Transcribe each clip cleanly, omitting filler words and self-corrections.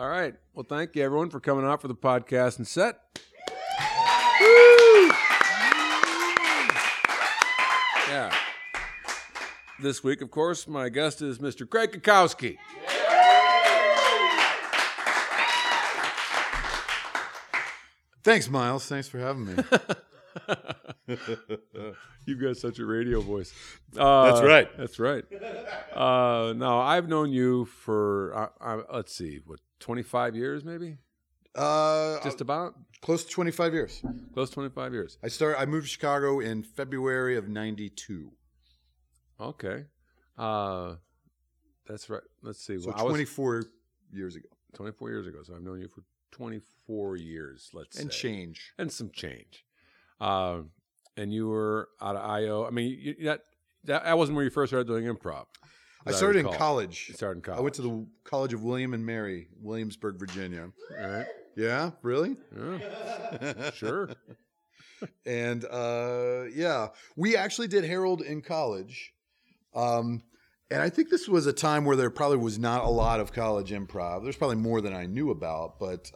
All right. Well, thank you, everyone, for coming out for the podcast and set. Woo! Yeah. This week, of course, my guest is Mr. Craig Kikowski. Thanks, Miles. Thanks for having me. You've got such a radio voice. That's right. That's right. Now, I've known you for, let's see, what, 25 years maybe? Just about? Close to 25 years. Close to 25 years. I moved to Chicago in February of 92. Okay. That's right. Let's see. So 24 years ago. So I've known you for 24 years, let's say. And some change. And you were out of I.O. I mean, that wasn't where you first started doing improv. I started in college. I went to the College of William and Mary, Williamsburg, Virginia. All right. Yeah, really? Yeah. Sure. And, yeah, we actually did Harold in college. And I think this was a time where there probably was not a lot of college improv. There's probably more than I knew about, but...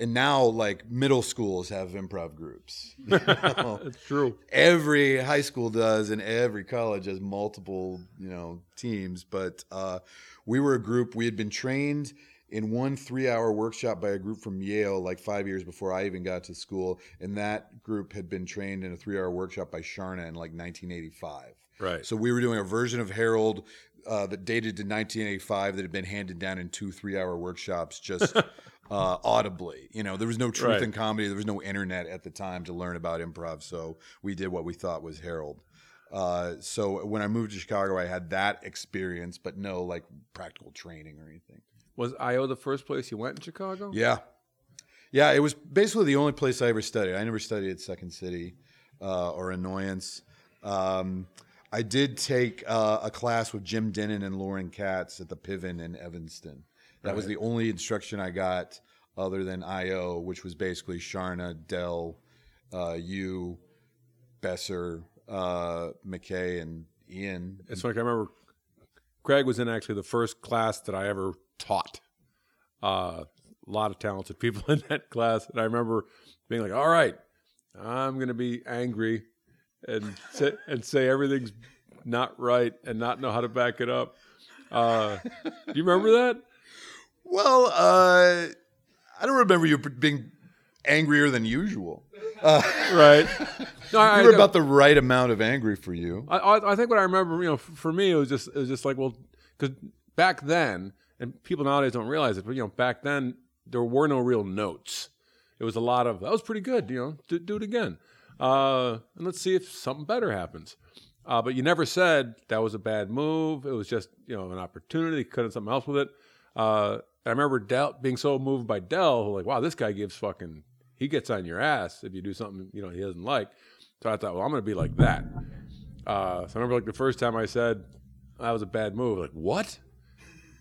And now, like, middle schools have improv groups. You know? That's true. Every high school does, and every college has multiple, teams. But we were a group. We had been trained in one 3-hour workshop by a group from Yale, like 5 years before I even got to school. And that group had been trained in a 3-hour workshop by Sharna in, like, 1985. Right. So we were doing a version of Harold that dated to 1985 that had been handed down in two 3-hour workshops just... audibly, there was no truth in comedy. There was no internet at the time to learn about improv. So we did what we thought was Harold. So when I moved to Chicago, I had that experience, but no like practical training or anything. Was I.O. the first place you went in Chicago? Yeah. Yeah. It was basically the only place I ever studied. I never studied at Second City, or Annoyance. I did take a class with Jim Denon and Lauren Katz at the Piven in Evanston. That was the only instruction I got other than I.O., which was basically Sharna, Dell, you, Besser, McKay, and Ian. It's like I remember Craig was in actually the first class that I ever taught. A lot of talented people in that class. And I remember being like, all right, I'm going to be angry and say everything's not right and not know how to back it up. Do you remember that? Well, I don't remember you being angrier than usual. Right. No, you were about the right amount of angry for you. I think what I remember, for me, it was just like, well, because back then, and people nowadays don't realize it, but, back then, there were no real notes. It was a lot of, that was pretty good, do it again. And let's see if something better happens. But you never said that was a bad move. It was just, an opportunity. Could have something else with it. I remember Dell being so moved by Dell, like, wow, this guy he gets on your ass if you do something, he doesn't like. So I thought, well, I'm going to be like that. So I remember, like, the first time I said that was a bad move. Like, what?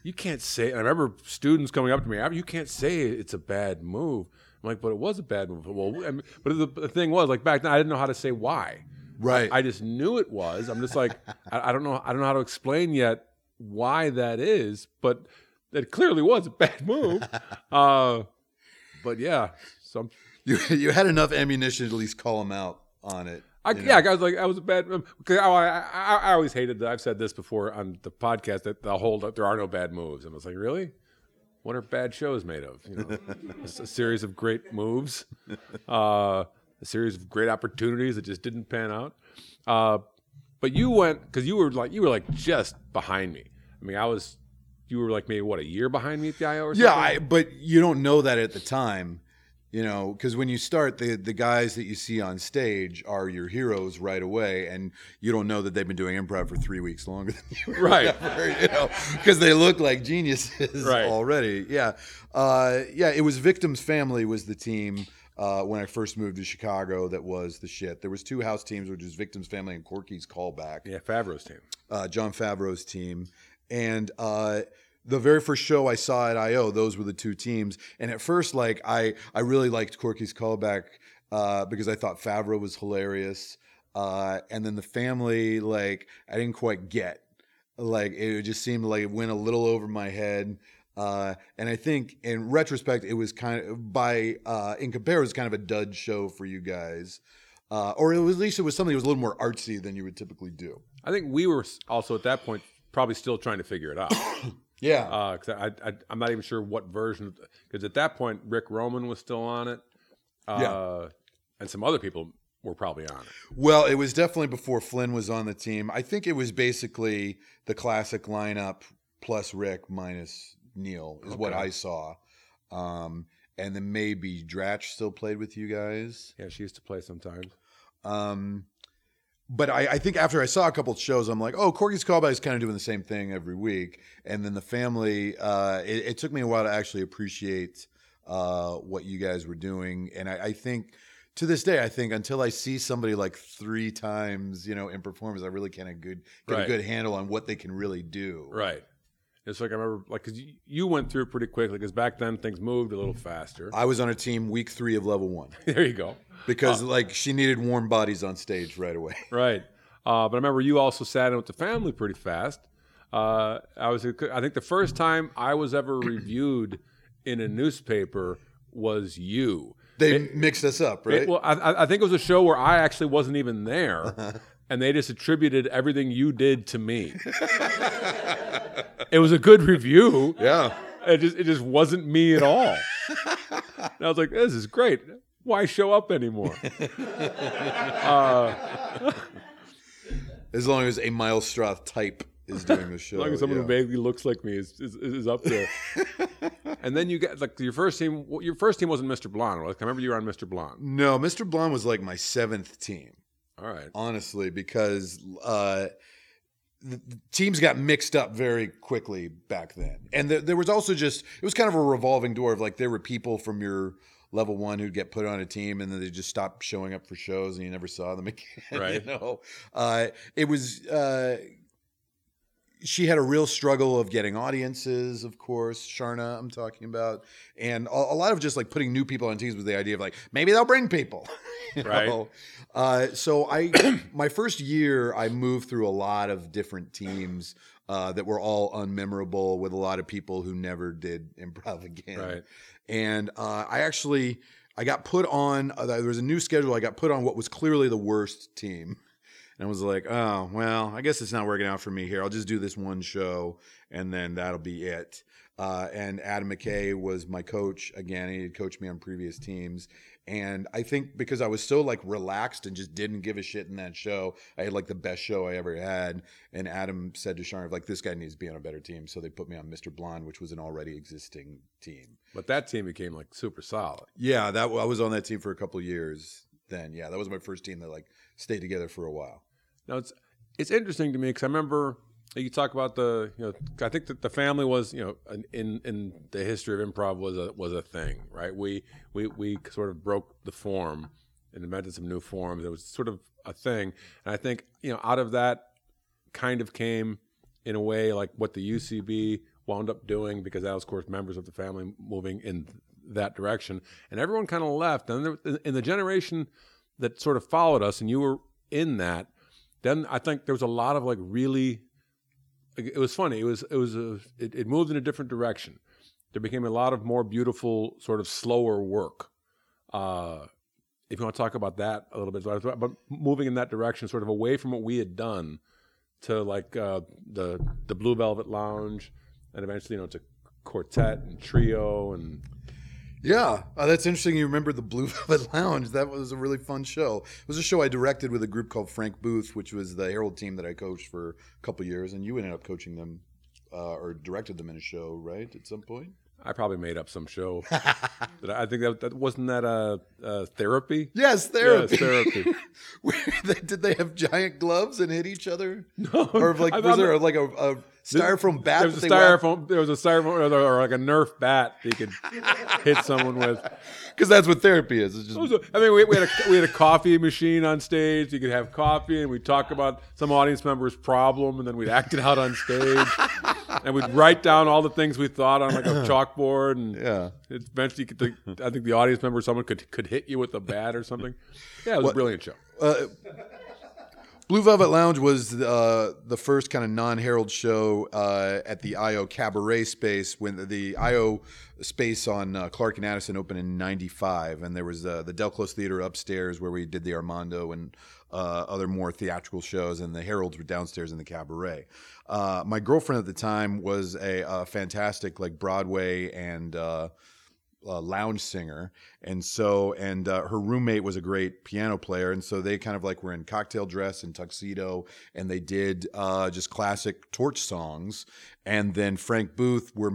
You can't say it. And I remember students coming up to me, you can't say it's a bad move. I'm like, but it was a bad move. Well, but the thing was, like, back then, I didn't know how to say why. Right. I just knew it was. I'm just like, I don't know how to explain yet why that is, but... That clearly was a bad move. But yeah. You had enough ammunition to at least call him out on it. I was like, I was a bad move. I always hated that. I've said this before on the podcast, that the whole, there are no bad moves. And I was like, really? What are bad shows made of? It's a series of great moves, a series of great opportunities that just didn't pan out. But you went, because you were like just behind me. I mean, you were like maybe, what, a year behind me at the I.O. or something? Yeah, but you don't know that at the time, because when you start, the guys that you see on stage are your heroes right away, and you don't know that they've been doing improv for 3 weeks longer than you were. Right. Because they look like geniuses already. Yeah. It was Victim's Family was the team when I first moved to Chicago that was the shit. There was two house teams, which was Victim's Family and Corky's Callback. Yeah, Favreau's team. John Favreau's team. And the very first show I saw at I.O., those were the two teams. And at first, like, I really liked Corky's Callback because I thought Favreau was hilarious. And then the family, like, I didn't quite get. Like, it just seemed like it went a little over my head. And I think in retrospect, it was kind of in comparison, it was kind of a dud show for you guys. Or at least it was something that was a little more artsy than you would typically do. I think we were also at that point probably still trying to figure it out. Yeah. Because I'm not even sure what version, because at that point, Rick Roman was still on it. Yeah. And some other people were probably on it. Well, it was definitely before Flynn was on the team. I think it was basically the classic lineup plus Rick minus Neil is what I saw. And then maybe Dratch still played with you guys. Yeah, she used to play sometimes. But I think after I saw a couple of shows, I'm like, oh, Corky's Callback is kind of doing the same thing every week. And then the family, it took me a while to actually appreciate what you guys were doing. And I think to this day, I think until I see somebody like three times, in performance, I really can't a good handle on what they can really do. Right. It's like I remember, because you went through pretty quickly, because back then things moved a little faster. I was on a team week 3 of level 1. There you go. Because she needed warm bodies on stage right away. Right. But I remember you also sat in with the family pretty fast. I think the first time I was ever reviewed in a newspaper was you. They mixed us up, right? I think it was a show where I actually wasn't even there, and they just attributed everything you did to me. It was a good review. Yeah. It just wasn't me at all. And I was like, this is great. Why show up anymore? As long as a Miles Strath type is doing the show. As long as someone who vaguely looks like me is up there. And then you got your first team. Your first team wasn't Mr. Blonde. I remember you were on Mr. Blonde. No, Mr. Blonde was like my 7th team. All right. Honestly, because... the teams got mixed up very quickly back then. And there was also it was kind of a revolving door of like there were people from your level 1 who'd get put on a team and then they just stopped showing up for shows and you never saw them again. Right. She had a real struggle of getting audiences, of course, Sharna I'm talking about, and a lot of just like putting new people on teams with the idea of like, maybe they'll bring people. Right. My first year, I moved through a lot of different teams that were all unmemorable with a lot of people who never did improv again. Right. And I got put on, there was a new schedule, I got put on what was clearly the worst team. And I was like, oh, well, I guess it's not working out for me here. I'll just do this one show, and then that'll be it. And Adam McKay was my coach again. He had coached me on previous teams. And I think because I was so, like, relaxed and just didn't give a shit in that show, I had, like, the best show I ever had. And Adam said to Sharna, like, this guy needs to be on a better team. So they put me on Mr. Blonde, which was an already existing team. But that team became, like, super solid. Yeah, I was on that team for a couple years then. Yeah, that was my first team that, like, stayed together for a while. Now, it's interesting to me because I remember you talk about I think that the family was, in the history of improv was a thing, right? We sort of broke the form and invented some new forms. It was sort of a thing. And I think, out of that kind of came, in a way, like what the UCB wound up doing, because that was, of course, members of the family moving in that direction. And everyone kind of left. And then in the generation that sort of followed us, and you were in that, then I think there was a lot of like really, it was funny. It moved in a different direction. There became a lot of more beautiful sort of slower work. If you want to talk about that a little bit, but moving in that direction, sort of away from what we had done to like the Blue Velvet Lounge, and eventually to Quartet and Trio and. Yeah, that's interesting. You remember the Blue Velvet Lounge. That was a really fun show. It was a show I directed with a group called Frank Booth, which was the Harold team that I coached for a couple of years, and you ended up coaching them or directed them in a show, right, at some point? I probably made up some show. I think that wasn't that therapy? Yes, therapy. Yes, therapy. Did they have giant gloves and hit each other? No. Or like, was there like a styrofoam bat? There was a styrofoam or like a Nerf bat that you could hit someone with. Because that's what therapy is. It's just... I mean, we had a coffee machine on stage. You could have coffee, and we'd talk about some audience member's problem, and then we'd act it out on stage. And we'd write down all the things we thought on like a chalkboard, and eventually, I think the audience member, someone could hit you with a bat or something. Yeah, it was a brilliant show. Blue Velvet Lounge was the first kind of non-Harold show at the I.O. Cabaret space when the I.O. space on Clark and Addison opened in 95. And there was the Del Close Theater upstairs where we did the Armando and other more theatrical shows. And the Harolds were downstairs in the cabaret. My girlfriend at the time was a fantastic like Broadway and lounge singer, and so her roommate was a great piano player, and so they kind of like were in cocktail dress and tuxedo, and they did just classic torch songs. And then Frank Booth were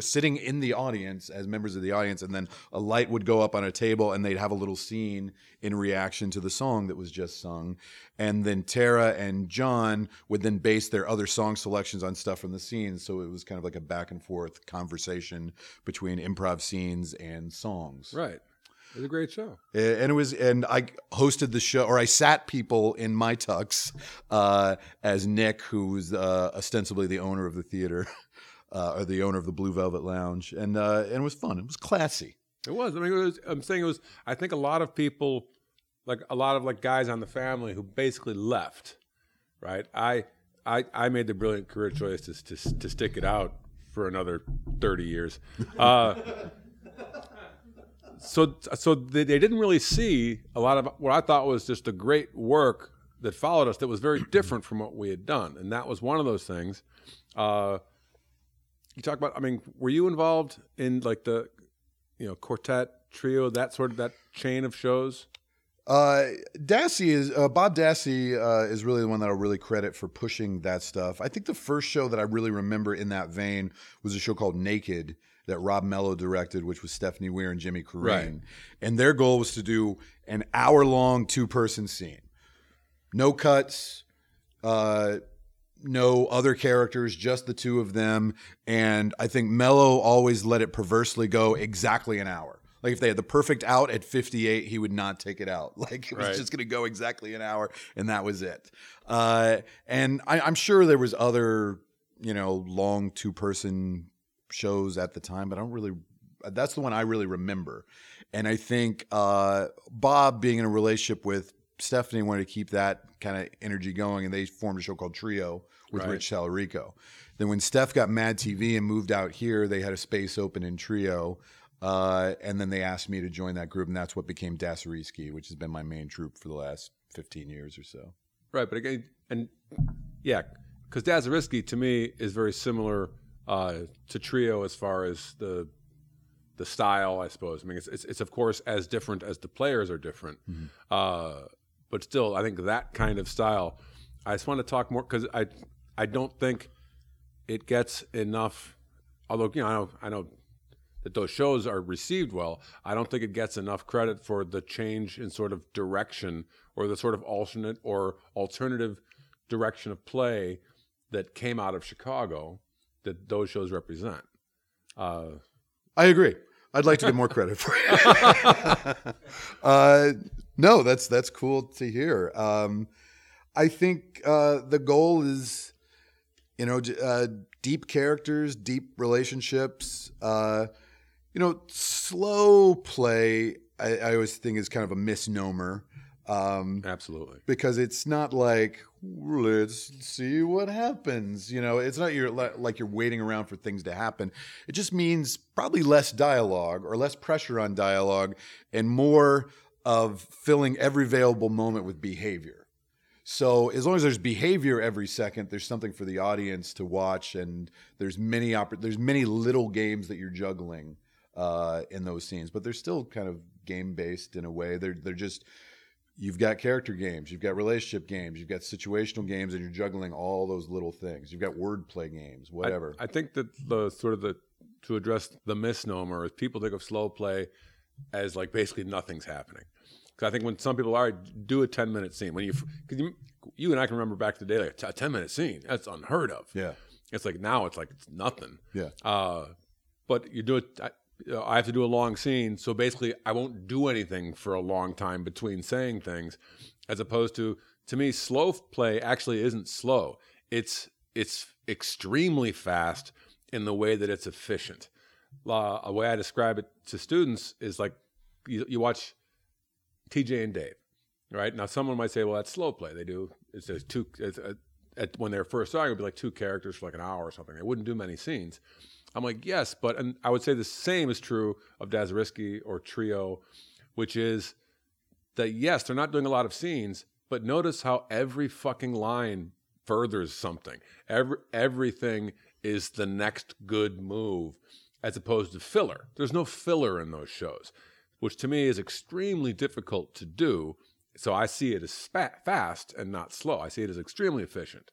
sitting in the audience as members of the audience, and then a light would go up on a table, and they'd have a little scene in reaction to the song that was just sung. And then Tara and John would then base their other song selections on stuff from the scene, so it was kind of like a back and forth conversation between improv scenes and songs. Right. It was a great show. And I hosted the show, or I sat people in my tux as Nick, who was ostensibly the owner of the theater, or the owner of the Blue Velvet Lounge. And it was fun. It was classy. It was. I mean, I think a lot of people, like a lot of like guys on The Family who basically left, right? I made the brilliant career choice to stick it out for another 30 years. So they didn't really see a lot of what I thought was just the great work that followed us that was very different from what we had done. And that was one of those things. You talk about, I mean, were you involved in like the, Quartet, Trio, that chain of shows? Bob Dassey is really the one that I'll really credit for pushing that stuff. I think the first show that I really remember in that vein was a show called Naked that Rob Mello directed, which was Stephanie Weir and Jimmy Corrine. Right. And their goal was to do an hour-long two-person scene. No cuts, no other characters, just the two of them. And I think Mello always let it perversely go exactly an hour. Like if they had the perfect out at 58, he would not take it out. Like it was just going to go exactly an hour, and that was it. And I'm sure there was other, long two-person shows at the time, but that's the one I really remember. And I think Bob, being in a relationship with Stephanie, wanted to keep that kind of energy going, and they formed a show called Trio with Rich Salarico. Then when Steph got Mad TV and moved out here, they had a space open in Trio, and then they asked me to join that group, and that's what became Dasariski, which has been my main troupe for the last 15 years or so. Right, but again, because Dasariski to me is very similar to Trio as far as the style, I suppose. I mean, it's of course as different as the players are different, mm-hmm. But still, I think that kind of style. I just want to talk more because I don't think it gets enough. Although I know that those shows are received well, I don't think it gets enough credit for the change in sort of direction or the sort of alternate or alternative direction of play that came out of Chicago that those shows represent. I agree. I'd like to get more credit for it. No, that's cool to hear. I think the goal is, deep characters, deep relationships. Slow play, I always think, is kind of a misnomer. Absolutely. Because it's not like, let's see what happens. It's not like you're waiting around for things to happen. It just means probably less dialogue or less pressure on dialogue and more of filling every available moment with behavior. So as long as there's behavior every second, there's something for the audience to watch, and there's many little games that you're juggling in those scenes, but they're still kind of game-based in a way. They're just... You've got character games, you've got relationship games, you've got situational games, and you're juggling all those little things. You've got wordplay games, whatever. I think that to address the misnomer is people think of slow play as like basically nothing's happening. Because I think when some people do a 10-minute scene, when you and I can remember back to the day, like a 10-minute scene, that's unheard of. Yeah. It's like now it's like it's nothing. Yeah. But you do it. I have to do a long scene, so basically I won't do anything for a long time between saying things, as opposed to me, slow play actually isn't slow. It's extremely fast in the way that it's efficient. A way I describe it to students is like you watch TJ and Dave, right? Now someone might say, well, that's slow play. They do it says two, when they were first starting, it would be like two characters for like an hour or something. They wouldn't do many scenes. I'm like, yes, but, and I would say the same is true of Dasariski or Trio, which is that, yes, they're not doing a lot of scenes, but notice how every fucking line furthers something. Everything is the next good move, as opposed to filler. There's no filler in those shows, which to me is extremely difficult to do. So I see it as fast and not slow. I see it as extremely efficient.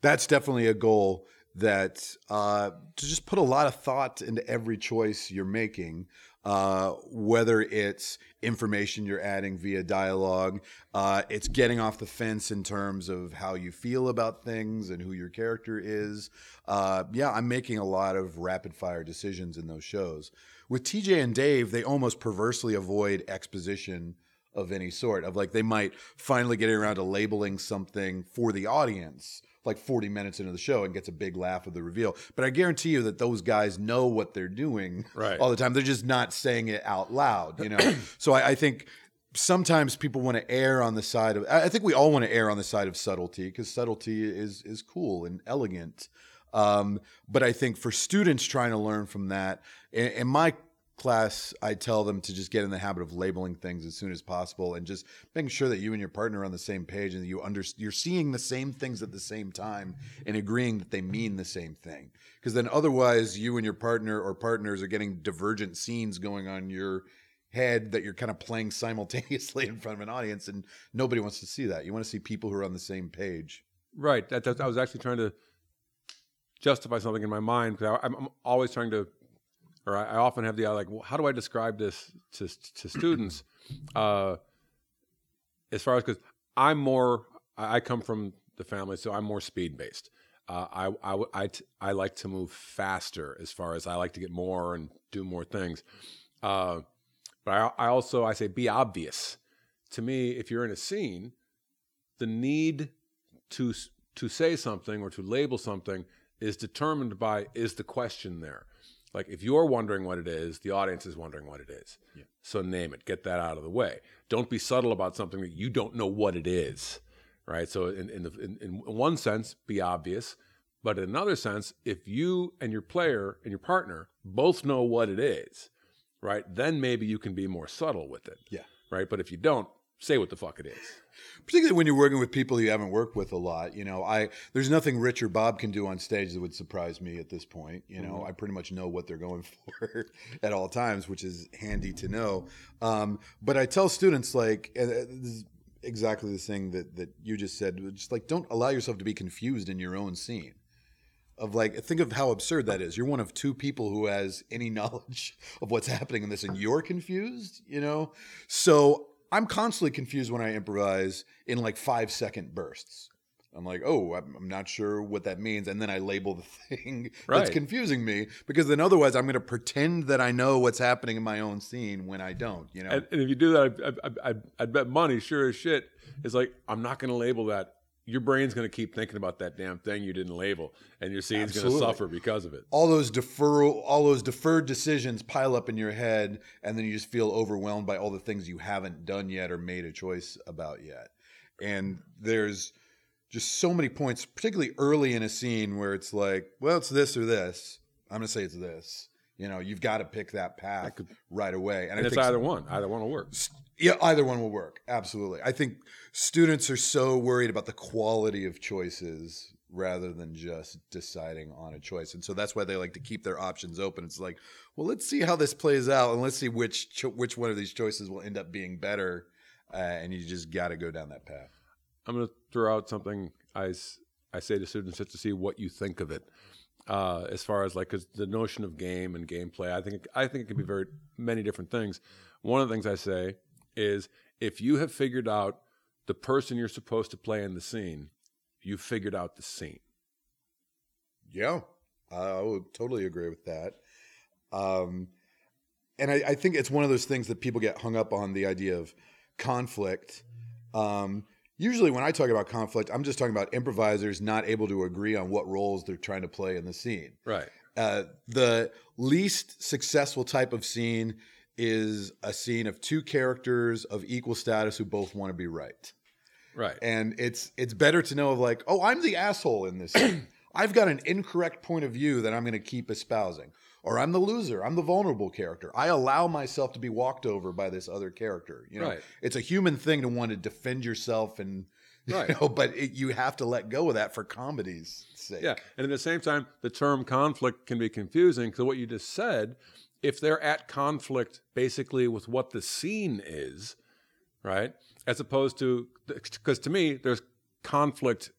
That's definitely a goal, that to just put a lot of thought into every choice you're making, whether it's information you're adding via dialogue, it's getting off the fence in terms of how you feel about things and who your character is. Yeah, I'm making a lot of rapid-fire decisions in those shows. With TJ and Dave, they almost perversely avoid exposition of any sort. Of like, they might finally get around to labeling something for the audience like 40 minutes into the show and gets a big laugh of the reveal. But I guarantee you that those guys know what they're doing all the time. They're just not saying it out loud, you know? So I think sometimes people want to err on the side of, I think we all want to err on the side of subtlety, because subtlety is cool and elegant. But I think for students trying to learn from that, in my class, I tell them to just get in the habit of labeling things as soon as possible, and just making sure that you and your partner are on the same page, and that you're seeing the same things at the same time and agreeing that they mean the same thing. Because then otherwise you and your partner or partners are getting divergent scenes going on in your head that you're kind of playing simultaneously in front of an audience, and nobody wants to see that. You want to see people who are on the same page. Right. I was actually trying to justify something in my mind, because I'm always trying to, or I often have the idea, like, well, how do I describe this to students? As far as, because I come from the family, so I'm more speed based. I like to move faster, as far as I like to get more and do more things. But I also say be obvious. To me, if you're in a scene, the need to say something or to label something is determined by, is the question there? Like, if you're wondering what it is, the audience is wondering what it is. Yeah. So name it. Get that out of the way. Don't be subtle about something that you don't know what it is, right? So in one sense, be obvious. But in another sense, if you and your player and your partner both know what it is, right, then maybe you can be more subtle with it. Yeah. Right? But if you don't, say what the fuck it is. Particularly when you're working with people you haven't worked with a lot. You know, there's nothing Rich or Bob can do on stage that would surprise me at this point. You know, I pretty much know what they're going for at all times, which is handy to know. But I tell students, like, and this is exactly the thing that you just said, just like, don't allow yourself to be confused in your own scene. Of like, think of how absurd that is. You're one of two people who has any knowledge of what's happening in this, and you're confused, you know? So I'm constantly confused when I improvise in like 5-second bursts. I'm like, oh, I'm not sure what that means. And then I label the thing that's confusing me, because then otherwise I'm going to pretend that I know what's happening in my own scene when I don't, you know? And if you do that, I bet money, sure as shit, is like, I'm not going to label that. Your brain's going to keep thinking about that damn thing you didn't label, and your scene's going to suffer because of it. All those deferred decisions pile up in your head, and then you just feel overwhelmed by all the things you haven't done yet or made a choice about yet. And there's just so many points, particularly early in a scene, where it's like, well, it's this or this. I'm going to say it's this. You know, you've got to pick that path right away. And I it's think either one. Either one will work. Yeah, either one will work. Absolutely. I think students are so worried about the quality of choices rather than just deciding on a choice. And so that's why they like to keep their options open. It's like, well, let's see how this plays out, and let's see which one of these choices will end up being better. And you just got to go down that path. I'm going to throw out something I say to students just to see what you think of it. As far as like, because the notion of game and gameplay, I think it can be very many different things. One of the things I say is, if you have figured out the person you're supposed to play in the scene, you've figured out the scene. Yeah, I would totally agree with that. And I think it's one of those things that people get hung up on, the idea of conflict. Usually when I talk about conflict, I'm just talking about improvisers not able to agree on what roles they're trying to play in the scene. Right. The least successful type of scene is a scene of two characters of equal status who both want to be right. Right. And it's better to know of like, oh, I'm the asshole in this scene. I've got an incorrect point of view that I'm going to keep espousing. Or I'm the loser. I'm the vulnerable character. I allow myself to be walked over by this other character. You know, right. It's a human thing to want to defend yourself and, right. You know, but you have to let go of that for comedy's sake. Yeah, and at the same time, the term conflict can be confusing. So what you just said, if they're at conflict basically with what the scene is, right? As opposed to, because to me, there's conflict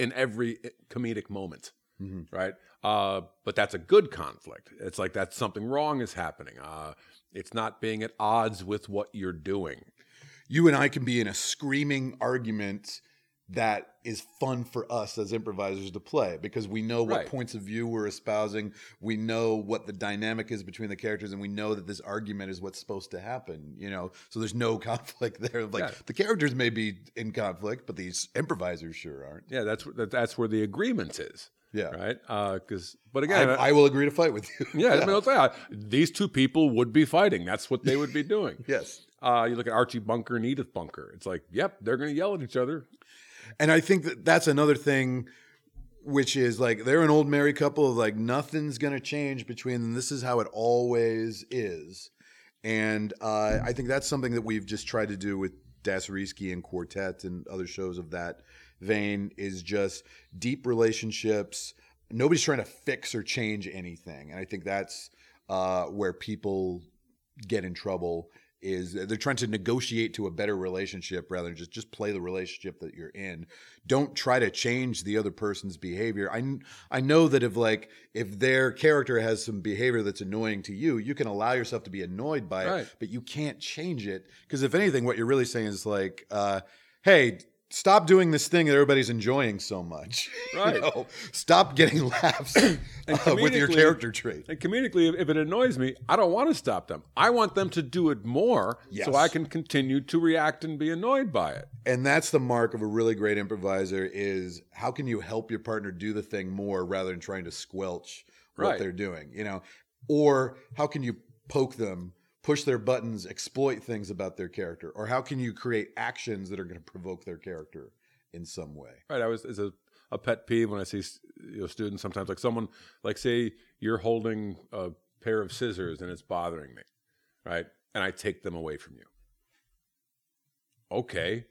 in every comedic moment, mm-hmm. right? But that's a good conflict. It's like that's something wrong is happening. It's not being at odds with what you're doing. You and I can be in a screaming argument that is fun for us as improvisers to play because we know what right. points of view we're espousing. We know what the dynamic is between the characters, and we know that this argument is what's supposed to happen, you know? So there's no conflict there. Like yeah. the characters may be in conflict, but these improvisers sure aren't. Yeah, that's where the agreement is. Yeah. Right? Because, but again, I will agree to fight with you. Yeah. yeah. I mean, I'll tell you, these two people would be fighting. That's what they would be doing. yes. You look at Archie Bunker and Edith Bunker. It's like, yep, they're going to yell at each other. And I think that's another thing, which is like they're an old married couple of like nothing's going to change between them. This is how it always is. And I think that's something that we've just tried to do with Dasariski and Quartet and other shows of that vein is just deep relationships. Nobody's trying to fix or change anything. And I think that's where people get in trouble is they're trying to negotiate to a better relationship rather than just play the relationship that you're in. Don't try to change the other person's behavior. I know that if their character has some behavior that's annoying to you, you can allow yourself to be annoyed by right. it, but you can't change it. Because if anything, what you're really saying is like, hey, stop doing this thing that everybody's enjoying so much. Right. You know, stop getting laughs with your character trait. And comedically, if it annoys me, I don't want to stop them. I want them to do it more yes. so I can continue to react and be annoyed by it. And that's the mark of a really great improviser is how can you help your partner do the thing more rather than trying to squelch right. what they're doing, you know? Or how can you poke them, push their buttons, exploit things about their character, or how can you create actions that are going to provoke their character in some way? Right. It's a pet peeve when I see students sometimes like someone like say you're holding a pair of scissors and it's bothering me, right? And I take them away from you. Okay,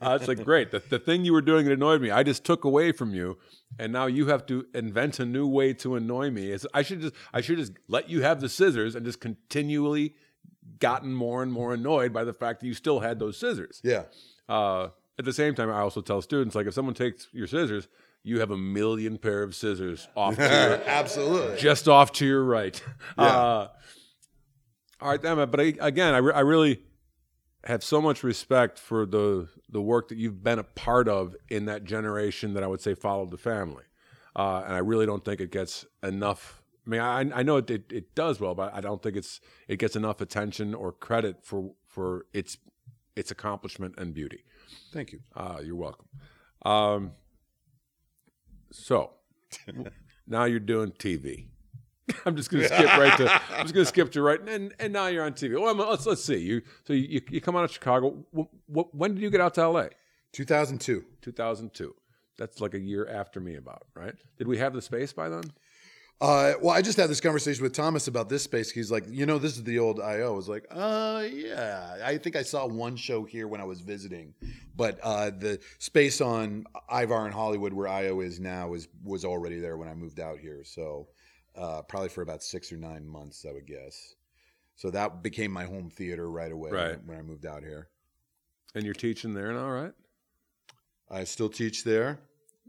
it's like great. The thing you were doing that annoyed me, I just took away from you, and now you have to invent a new way to annoy me. I should just let you have the scissors and just continually gotten more and more annoyed by the fact that you still had those scissors. Yeah. At the same time, I also tell students like if someone takes your scissors, you have a million pair of scissors off to your absolutely just off to your right. Yeah. All right, but I really have so much respect for the work that you've been a part of in that generation that I would say followed the family. And I really don't think it gets enough. I mean, I know it does well, but I don't think it gets enough attention or credit for its accomplishment and beauty. Thank you. You're welcome. So now you're doing TV. I'm just going to skip right to. I'm just going to skip to right, and now you're on TV. Well, let's see you. So you come out of Chicago. When did you get out to LA? 2002. 2002. That's like a year after me, about right. Did we have the space by then? Well, I just had this conversation with Thomas about this space. He's like, you know, this is the old I.O. I was like, yeah. I think I saw one show here when I was visiting, but the space on Ivar in Hollywood where I.O. is now was already there when I moved out here. So. Probably for about 6 or 9 months, I would guess. So that became my home theater right away when I moved out here. And you're teaching there now, right? I still teach there.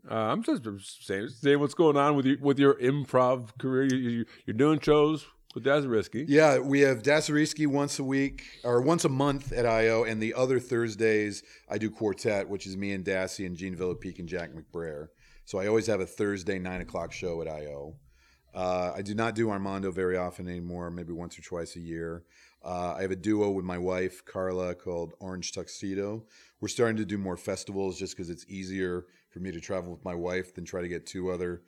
I'm just saying what's going on with your improv career. You're doing shows with Dasariski. Yeah, we have Dasariski once a week or once a month at I.O. And the other Thursdays, I do Quartet, which is me and Dassey and Gene Villapique and Jack McBrayer. So I always have a Thursday 9 o'clock show at I.O. I do not do Armando very often anymore, maybe once or twice a year. I have a duo with my wife, Carla, called Orange Tuxedo. We're starting to do more festivals just because it's easier for me to travel with my wife than try to get two other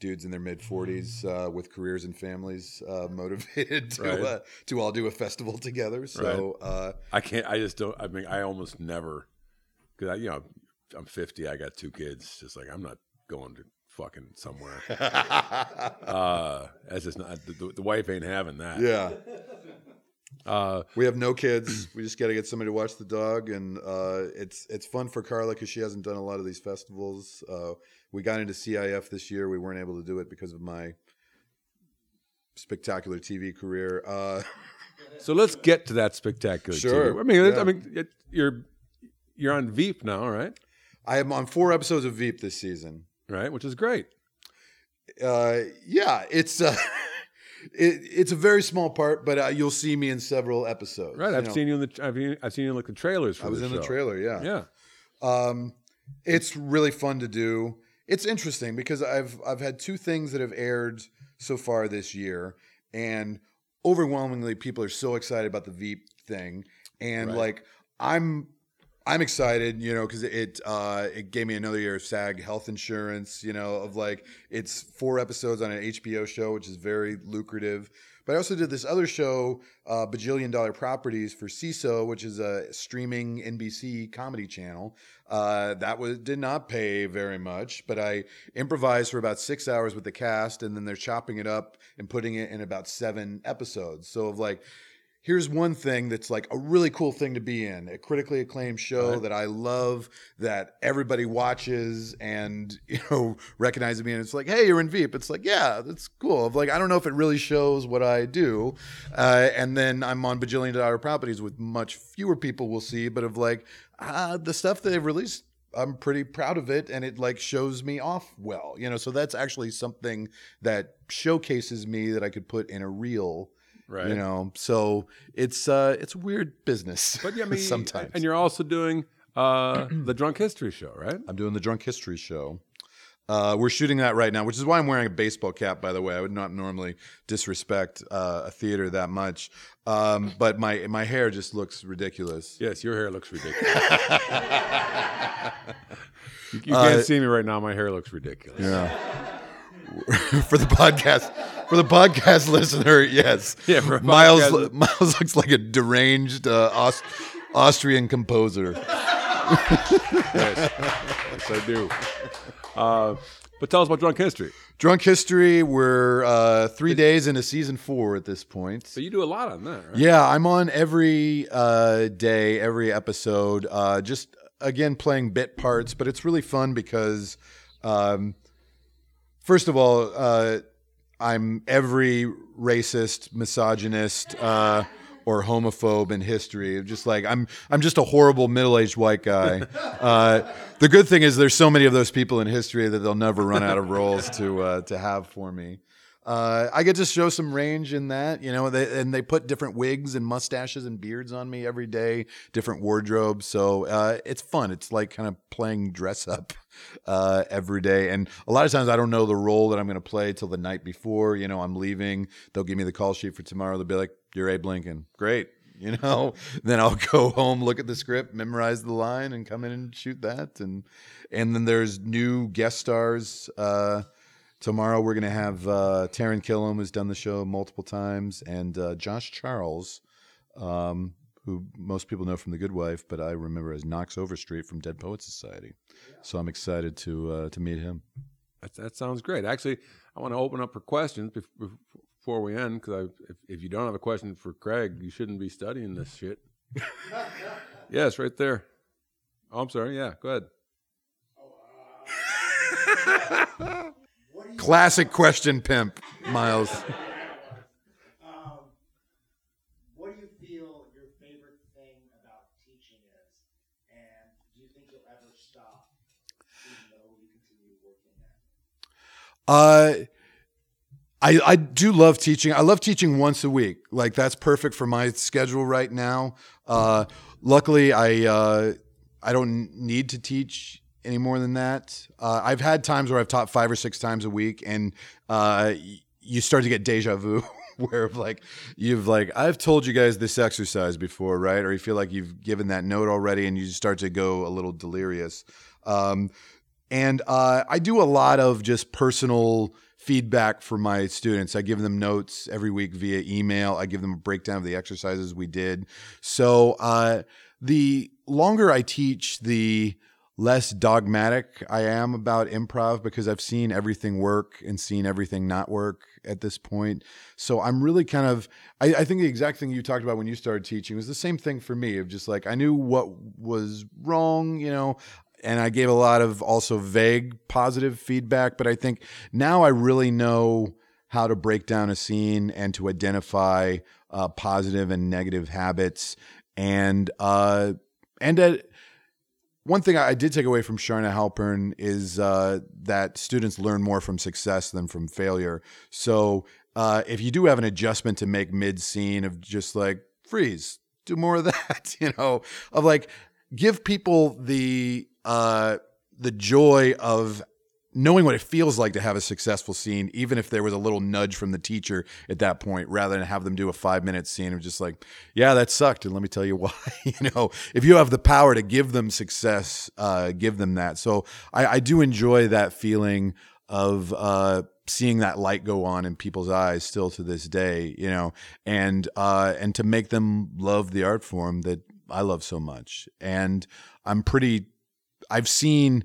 dudes in their mid-40s with careers and families motivated to all do a festival together. So I can't – I just don't – I mean I almost never because I'm 50. I got two kids. Just like I'm not going to fucking somewhere. As it's not the wife ain't having that. Yeah. We have no kids. We just got to get somebody to watch the dog, and it's fun for Carla because she hasn't done a lot of these festivals. We got into CIF this year. We weren't able to do it because of my spectacular TV career. So let's get to that spectacular. Sure. TV. You're on Veep now, right? I am on 4 episodes of Veep this season, right? Which is great. Yeah, it's. It's a very small part, but you'll see me in several episodes. Right, I've seen you in like the trailers for the show. I was in the trailer, yeah. Yeah, it's really fun to do. It's interesting because I've had 2 things that have aired so far this year, and overwhelmingly people are so excited about the Veep thing, and right. Like I'm excited, because it gave me another year of SAG health insurance, of like it's 4 episodes on an HBO show, which is very lucrative. But I also did this other show, Bajillion Dollar Properties for CISO, which is a streaming NBC comedy channel. Did not pay very much, but I improvised for about 6 hours with the cast, and then they're chopping it up and putting it in about 7 episodes. So of like, here's one thing that's like a really cool thing to be in, a critically acclaimed show that I love, that everybody watches and, recognizes me. And it's like, hey, you're in Veep. It's like, yeah, that's cool. I'm like, I don't know if it really shows what I do. And then I'm on Bajillion Dollar Properties with much fewer people will see, but of like, the stuff that they've released, I'm pretty proud of it. And it like shows me off well, so that's actually something that showcases me that I could put in a reel. Right. So it's weird business. But yeah, sometimes. And you're also doing the Drunk History show, right? I'm doing the Drunk History show. We're shooting that right now, which is why I'm wearing a baseball cap, by the way. I would not normally disrespect a theater that much. But my hair just looks ridiculous. Yes, your hair looks ridiculous. You can't see me right now. My hair looks ridiculous. Yeah. For the podcast listener, yes. Yeah, for a podcast. Miles looks like a deranged Austrian composer. Yes, I do. But tell us about Drunk History. Drunk History, we're 3 days into season 4 at this point. So you do a lot on that, right? Yeah, I'm on every day, every episode, just, again, playing bit parts. But it's really fun because... First of all, I'm every racist, misogynist, or homophobe in history. Just like I'm just a horrible middle-aged white guy. The good thing is there's so many of those people in history that they'll never run out of roles to have for me. I get to show some range in that, and they put different wigs and mustaches and beards on me every day, different wardrobes. So it's fun. It's like kind of playing dress up every day. And a lot of times I don't know the role that I'm going to play till the night before. I'm leaving. They'll give me the call sheet for tomorrow. They'll be like, you're Abe Lincoln. Great. Then I'll go home, look at the script, memorize the line, and come in and shoot that. And then there's new guest stars, tomorrow we're going to have Taryn Killam, who's done the show multiple times, and Josh Charles, who most people know from The Good Wife, but I remember as Knox Overstreet from Dead Poets Society. Yeah. So I'm excited to meet him. That sounds great. Actually, I want to open up for questions before we end, because if you don't have a question for Craig, you shouldn't be studying this shit. Yes, right there. Oh, I'm sorry. Yeah, go ahead. Oh, wow. Classic question pimp, Miles. What do you feel your favorite thing about teaching is? And do you think you'll ever stop, even though you continue working at it? I do love teaching. I love teaching once a week. Like, that's perfect for my schedule right now. Luckily, I don't need to teach any more than that. I've had times where I've taught 5 or 6 times a week, and you start to get deja vu where like I've told you guys this exercise before, right? Or you feel like you've given that note already, and you just start to go a little delirious. And I do a lot of just personal feedback for my students. I give them notes every week via email. I give them a breakdown of the exercises we did. So the longer I teach, the less dogmatic I am about improv, because I've seen everything work and seen everything not work at this point. So I'm really kind of, I think the exact thing you talked about when you started teaching was the same thing for me, of just like, I knew what was wrong, you know, and I gave a lot of also vague positive feedback. But I think now I really know how to break down a scene and to identify positive and negative habits. And one thing I did take away from Sharna Halpern is that students learn more from success than from failure. So if you do have an adjustment to make mid-scene of just like, freeze, do more of that, you know, of like, give people the joy of knowing what it feels like to have a successful scene, even if there was a little nudge from the teacher at that point, rather than have them do a 5-minute scene of just like, yeah, that sucked, and let me tell you why. You know, if you have the power to give them success, give them that. So I do enjoy that feeling of seeing that light go on in people's eyes still to this day, you know, and to make them love the art form that I love so much. And I've seen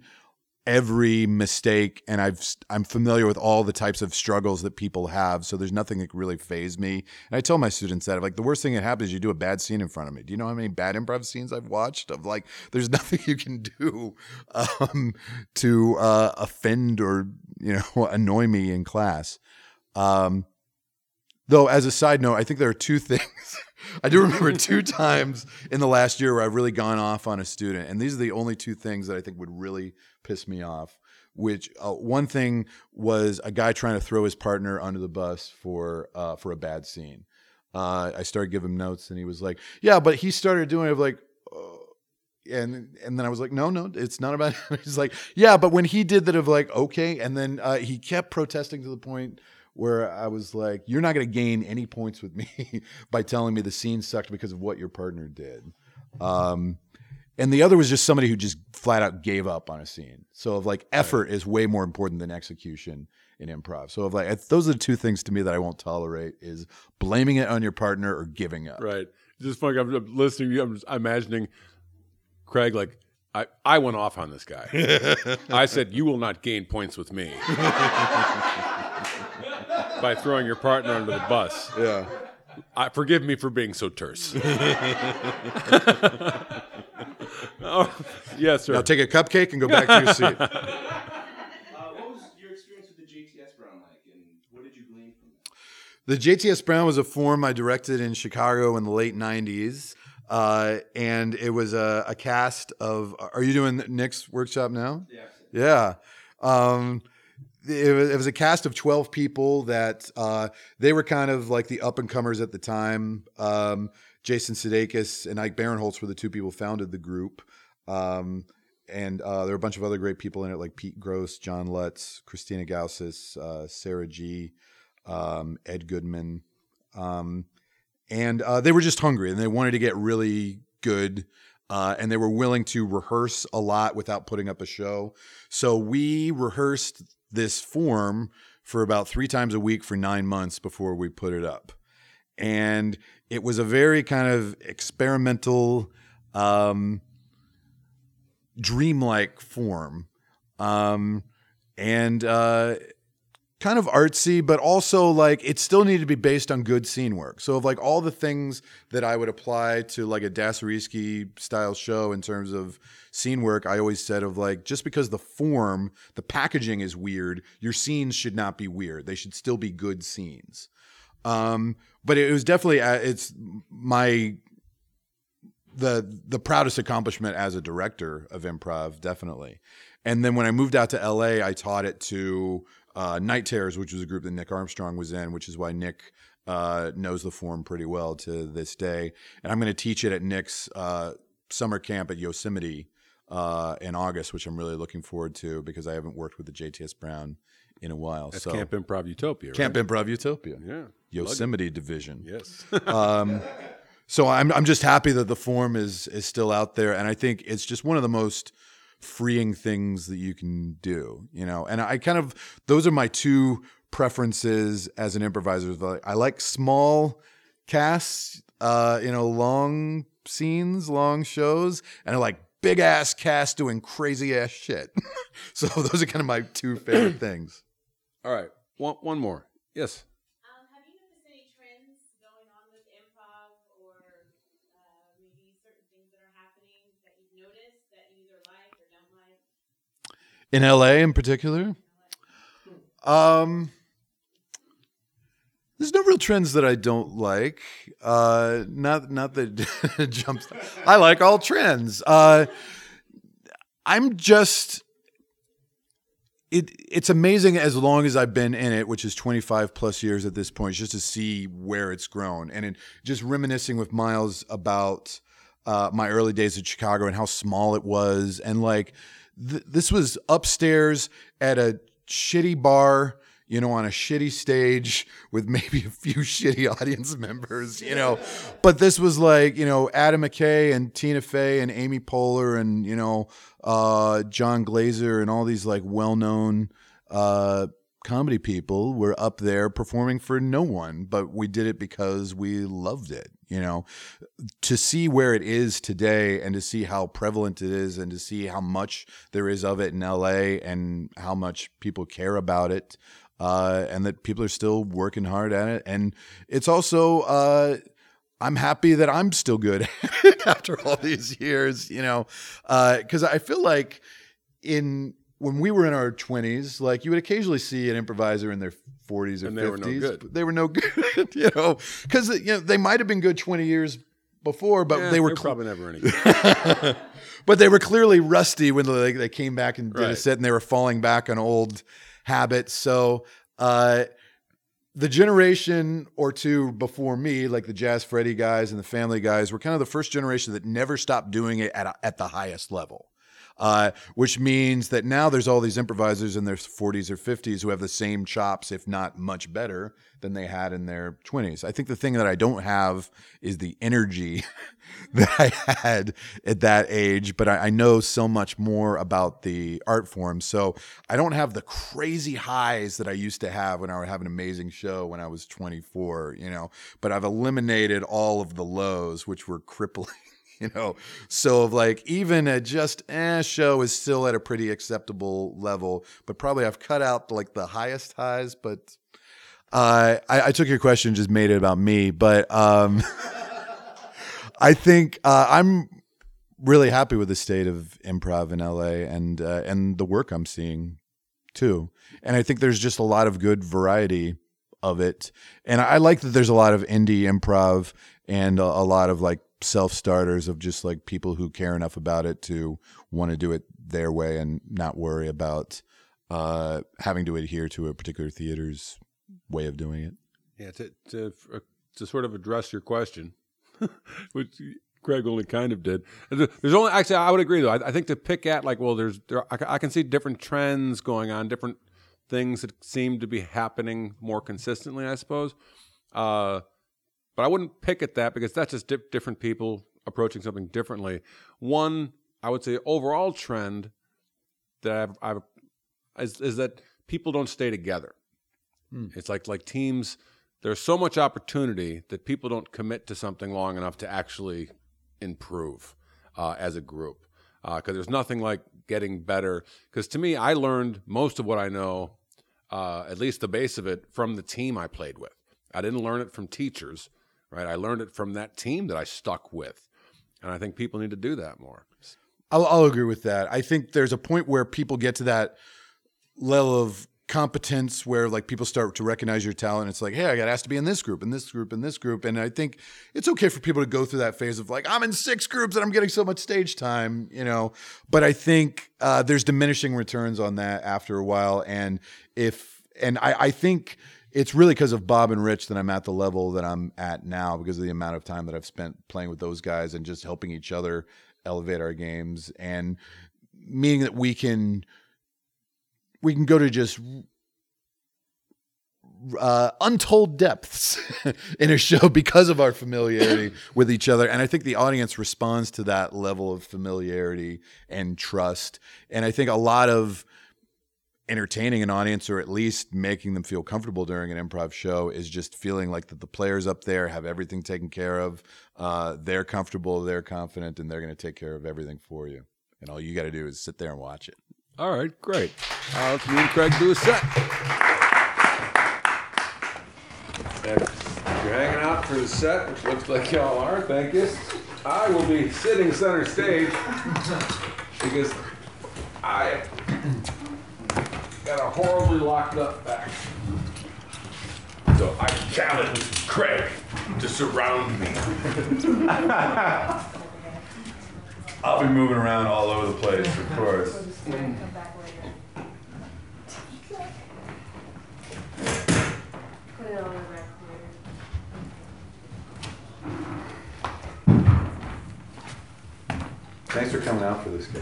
every mistake, and I'm familiar with all the types of struggles that people have, so there's nothing that really fazed me. And I tell my students that, like, the worst thing that happens is you do a bad scene in front of me. Do you know how many bad improv scenes I've watched? Of like, there's nothing you can do to offend or, you know, annoy me in class. Though, as a side note, I think there are two things. I do remember 2 times in the last year where I've really gone off on a student. And these are the only 2 things that I think would really piss me off, which one thing was a guy trying to throw his partner under the bus for a bad scene. I started giving him notes, and he was like, yeah, but he started doing it like, and then I was like, no, it's not about him. He's like, yeah, but when he did that, of like, okay. And then he kept protesting to the point where I was like, you're not going to gain any points with me by telling me the scene sucked because of what your partner did. And the other was just somebody who just flat out gave up on a scene. So of like, effort is way more important than execution in improv. So of like, those are the 2 things to me that I won't tolerate, is blaming it on your partner or giving up. Right. It's just funny. I'm listening to you. I'm just imagining Craig like, I went off on this guy. I said, you will not gain points with me. By throwing your partner under the bus. Yeah. Forgive me for being so terse. Oh, yes, sir. Now take a cupcake and go back to your seat. What was your experience with the JTS Brown like, and what did you glean from that? The JTS Brown was a form I directed in Chicago in the late 90s. And it was a cast of... Are you doing Nick's workshop now? Yeah. Yeah. It was a cast of 12 people that they were kind of like the up-and-comers at the time. Jason Sudeikis and Ike Barinholtz were the 2 people who founded the group. And there were a bunch of other great people in it, like Pete Gross, John Lutz, Christina Gaussis, Sarah G., Ed Goodman. And they were just hungry, and they wanted to get really good. And they were willing to rehearse a lot without putting up a show. So we rehearsed this form for about 3 times a week for 9 months before we put it up. And it was a very kind of experimental, dreamlike form. And kind of artsy, but also like it still needed to be based on good scene work. So of like all the things that I would apply to like a Dasariski style show in terms of scene work, I always said of like, just because the packaging is weird, your scenes should not be weird. They should still be good scenes. But it was definitely, the proudest accomplishment as a director of improv, definitely. And then when I moved out to LA, I taught it to Night Terrors, which was a group that Nick Armstrong was in, which is why Nick knows the form pretty well to this day. And I'm going to teach it at Nick's summer camp at Yosemite in August, which I'm really looking forward to because I haven't worked with the JTS Brown in a while. That's Camp Improv Utopia, right? Camp Improv Utopia. Yeah. Yosemite Division. Yes. So I'm just happy that the form is still out there. And I think it's just one of the most freeing things that you can do, you know, and I kind of, those are my 2 preferences as an improviser. Like, I like small casts, long scenes, long shows, and I like big ass casts doing crazy ass shit. So those are kind of my two favorite things. All right, one more. Yes. Have you noticed any trends going on with improv, or maybe certain things that are happening that you've noticed that you either like or don't like? In LA, in particular. There's no real trends that I don't like. Not that it jumps. I like all trends. I'm just. It's amazing as long as I've been in it, which is 25 plus years at this point, just to see where it's grown. And just reminiscing with Miles about my early days at Chicago and how small it was, and like this was upstairs at a shitty bar, on a shitty stage with maybe a few shitty audience members, but this was like, Adam McKay and Tina Fey and Amy Poehler and, John Glaser and all these like well-known, comedy people were up there performing for no one, but we did it because we loved it, to see where it is today and to see how prevalent it is and to see how much there is of it in LA and how much people care about it, and that people are still working hard at it. And it's also, I'm happy that I'm still good at it after all these years, because I feel like when we were in our 20s, like you would occasionally see an improviser in their 40s or 50s. They were no good. They were no good, because they might have been good 20 years before, but they were probably never any good. But they were clearly rusty when they came back and did a set, and they were falling back on old habits. So the generation or two before me, like the Jazz Freddy guys and the Family guys, were kind of the first generation that never stopped doing it at the highest level. Which means that now there's all these improvisers in their 40s or 50s who have the same chops, if not much better, than they had in their 20s. I think the thing that I don't have is the energy that I had at that age, but I know so much more about the art form. So I don't have the crazy highs that I used to have when I would have an amazing show when I was 24, but I've eliminated all of the lows, which were crippling. So like even a just show is still at a pretty acceptable level, but probably I've cut out like the highest highs. But I took your question, just made it about me. But I think I'm really happy with the state of improv in LA and the work I'm seeing too. And I think there's just a lot of good variety of it. And I like that there's a lot of indie improv and a lot of like self-starters of just like people who care enough about it to want to do it their way and not worry about having to adhere to a particular theater's way of doing it. Yeah, to sort of address your question, which Craig only kind of did. There's only actually, I would agree though. I think to pick at like, well, I can see different trends going on, different things that seem to be happening more consistently, I suppose. But I wouldn't pick at that because that's just different people approaching something differently. One, I would say overall trend that is that people don't stay together. It's like teams, there's so much opportunity that people don't commit to something long enough to actually improve as a group. Because there's nothing like getting better. Because to me, I learned most of what I know, at least the base of it, from the team I played with. I didn't learn it from teachers. Right, I learned it from that team that I stuck with, and I think people need to do that more. I'll agree with that. I think there's a point where people get to that level of competence where like people start to recognize your talent. It's like, hey, I got asked to be in this group, and this group, and this group, and I think it's okay for people to go through that phase of like, I'm in 6 groups and I'm getting so much stage time, But I think there's diminishing returns on that after a while, and I think. It's really because of Bob and Rich that I'm at the level that I'm at now because of the amount of time that I've spent playing with those guys and just helping each other elevate our games and meaning that we can go to just untold depths in a show because of our familiarity with each other. And I think the audience responds to that level of familiarity and trust. And I think a lot of entertaining an audience, or at least making them feel comfortable during an improv show, is just feeling like that the players up there have everything taken care of. They're comfortable, they're confident, and they're going to take care of everything for you. And all you got to do is sit there and watch it. All right, great. Let's move Craig to a set. If you're hanging out for the set, which looks like y'all are, thank you. I will be sitting center stage because I got a horribly locked up back. So I challenge Craig to surround me. I'll be moving around all over the place, of course. Put it on the record. Thanks for coming out for this, guys.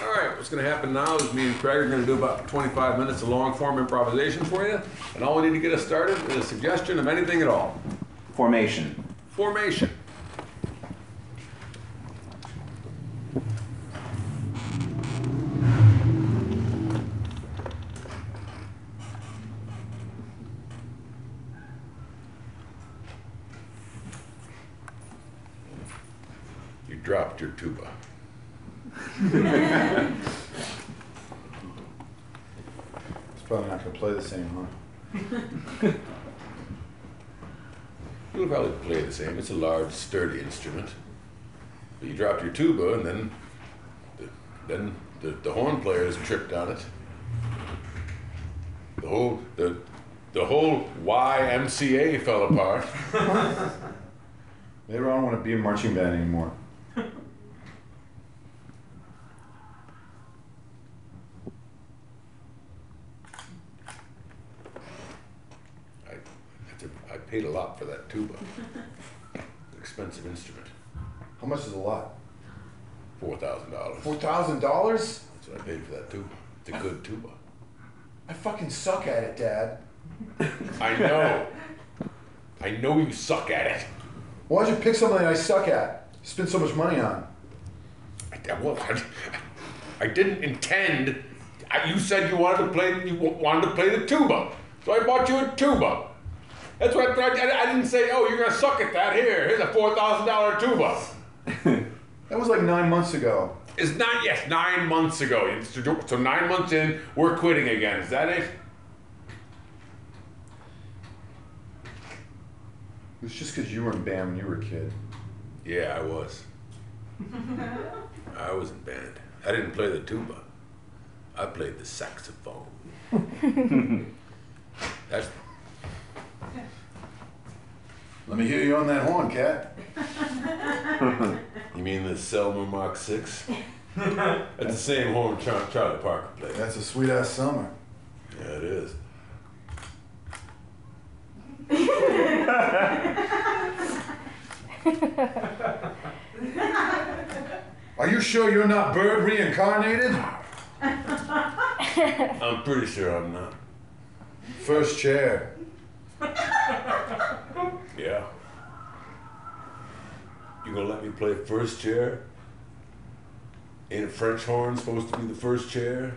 All right, what's going to happen now is me and Craig are going to do about 25 minutes of long-form improvisation for you, and all we need to get us started is a suggestion of anything at all. Formation. You dropped your tuba. It's probably not going to play the same, huh? You'll probably play the same. It's a large, sturdy instrument. But you dropped your tuba, and then the horn players tripped on it. The whole YMCA fell apart. They don't want to be a marching band anymore. Paid a lot for that tuba. Expensive instrument. How much is a lot? $4,000. $4,000? That's what I paid for that tuba. It's a good tuba. I fucking suck at it, Dad. I know. I know you suck at it. Why don't you pick something that I suck at? You spend so much money on. I didn't intend. You said you wanted to play the tuba, so I bought you a tuba. That's what I didn't say, oh, you're going to suck at that. Here's a $4,000 tuba. That was like 9 months ago. It's not, yes, 9 months ago. So 9 months in, we're quitting again. Is that it? It was just because you were in band when you were a kid. Yeah, I was. I was in band. I didn't play the tuba. I played the saxophone. That's... Let me hear you on that horn, cat. You mean the Selmer Mark 6? That's the same horn Charlie Parker played. That's a sweet-ass Selmer. Yeah, it is. Are you sure you're not bird reincarnated? I'm pretty sure I'm not. First chair. Yeah. You gonna let me play first chair? Ain't a French horn supposed to be the first chair?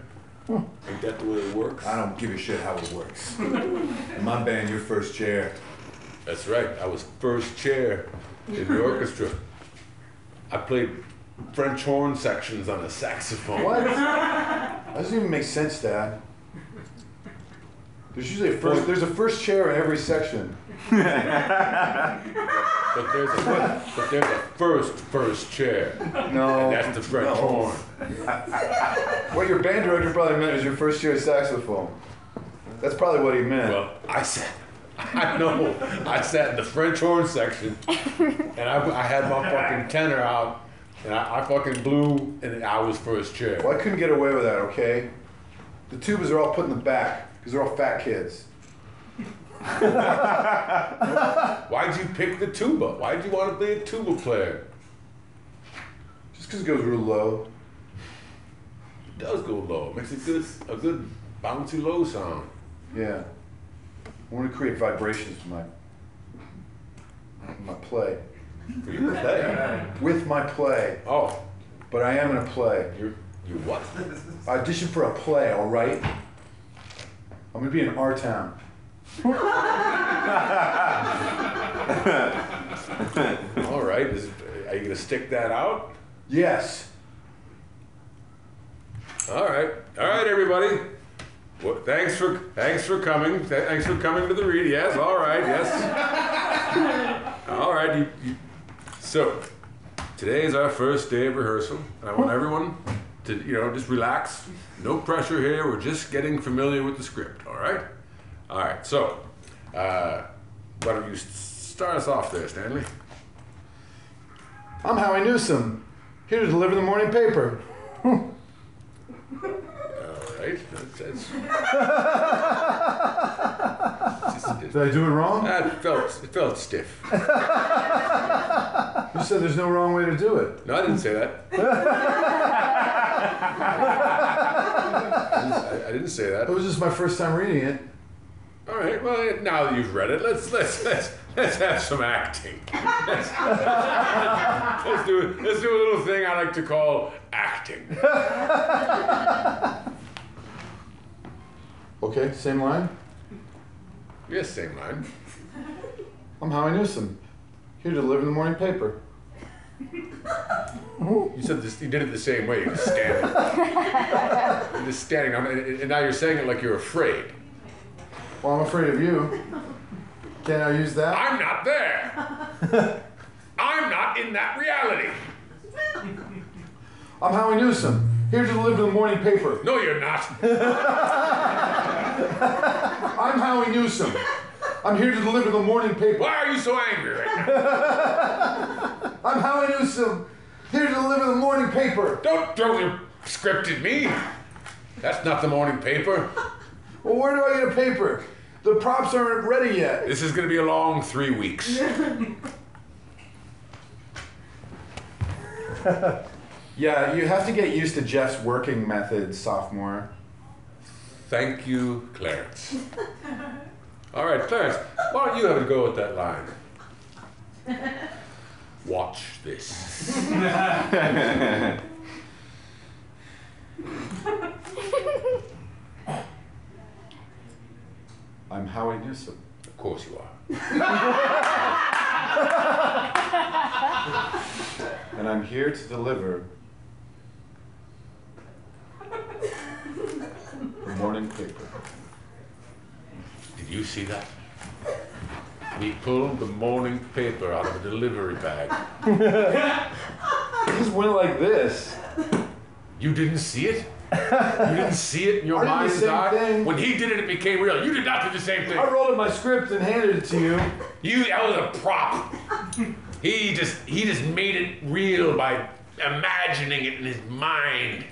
Ain't that the way it works? I don't give a shit how it works. In my band, you're first chair. That's right. I was first chair in the orchestra. I played French horn sections on a saxophone. What? That doesn't even make sense, Dad. There's usually a first chair in every section. but there's a first chair. No. And that's the French horn. Well, your band director probably meant is your first chair saxophone. That's probably what he meant. Well, I sat in the French horn section, and I had my fucking tenor out, and I fucking blew, and I was first chair. Well, I couldn't get away with that, okay? The tubas are all put in the back. Because they're all fat kids. Why'd you pick the tuba? Why'd you want to be a tuba player? Just because it goes real low. It does go low. It makes a good bouncy low sound. Yeah. I want to create vibrations for my play. For your play? With my play. Oh. But I am in a play. You what? I auditioned for a play, all right? I'm gonna be in our town. All right, are you gonna stick that out? Yes. All right, everybody. Well, thanks for coming. Thanks for coming to the read. Yes, all right, yes. All right. So today is our first day of rehearsal, and I want everyone to just relax. No pressure here. We're just getting familiar with the script. All right. All right. So why don't you start us off there, Stanley? I'm Howie Newsom, here to deliver the morning paper. Right? Did I do it wrong? It felt stiff. You said there's no wrong way to do it. No, I didn't say that. I didn't say that. It was just my first time reading it. All right. Well, now that you've read it, let's have some acting. Let's do a little thing I like to call acting. Okay, same line? Yes, same line. I'm Howie Newsom, here to deliver the morning paper. You said this, you did it the same way, you're standing. You're just standing, and now you're saying it like you're afraid. Well, I'm afraid of you. Can I use that? I'm not there. I'm not in that reality. I'm Howie Newsom, here to deliver the morning paper. No, you're not. I'm Howie Newsom. I'm here to deliver the morning paper. Why are you so angry right now? I'm Howie Newsom, here to deliver the morning paper. Don't throw your script at me. That's not the morning paper. Well, where do I get a paper? The props aren't ready yet. This is going to be a long 3 weeks. Yeah, you have to get used to Jeff's working method, sophomore. Thank you, Clarence. All right, Clarence, why don't you have a go at that line? Watch this. I'm Howie Newsom. Of course you are. And I'm here to deliver the morning paper. Did you see that? He pulled the morning paper out of the delivery bag. It just went like this. You didn't see it? You didn't see it in your mind's eye? When he did it became real. You did not do the same thing. I rolled up my script and handed it to you. That was a prop. He just made it real by imagining it in his mind.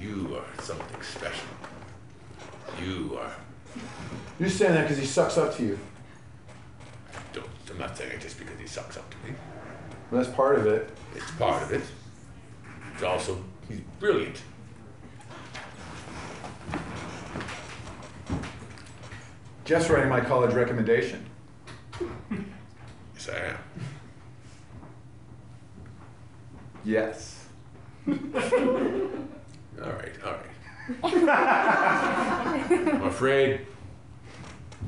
You are something special. You are. You're saying that because he sucks up to you. I'm not saying it just because he sucks up to me. Well, that's part of it. It's part of it. It's also, he's brilliant. Jeff's writing my college recommendation. Yes, I am. Yes. All right. I'm afraid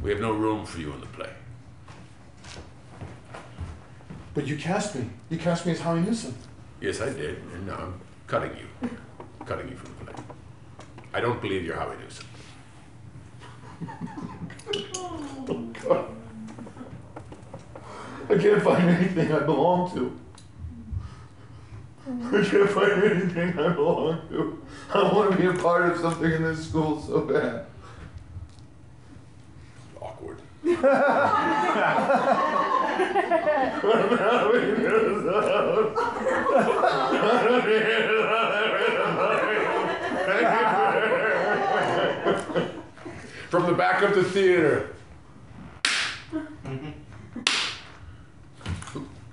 we have no room for you in the play. But you cast me. You cast me as Howie Newsom. Yes, I did, and now I'm cutting you. Cutting you from the play. I don't believe you're Howie Newsom. Oh, God. I can't find anything I belong to. I can't find anything I belong to. I want to be a part of something in this school so bad. Awkward. From the back of the theater.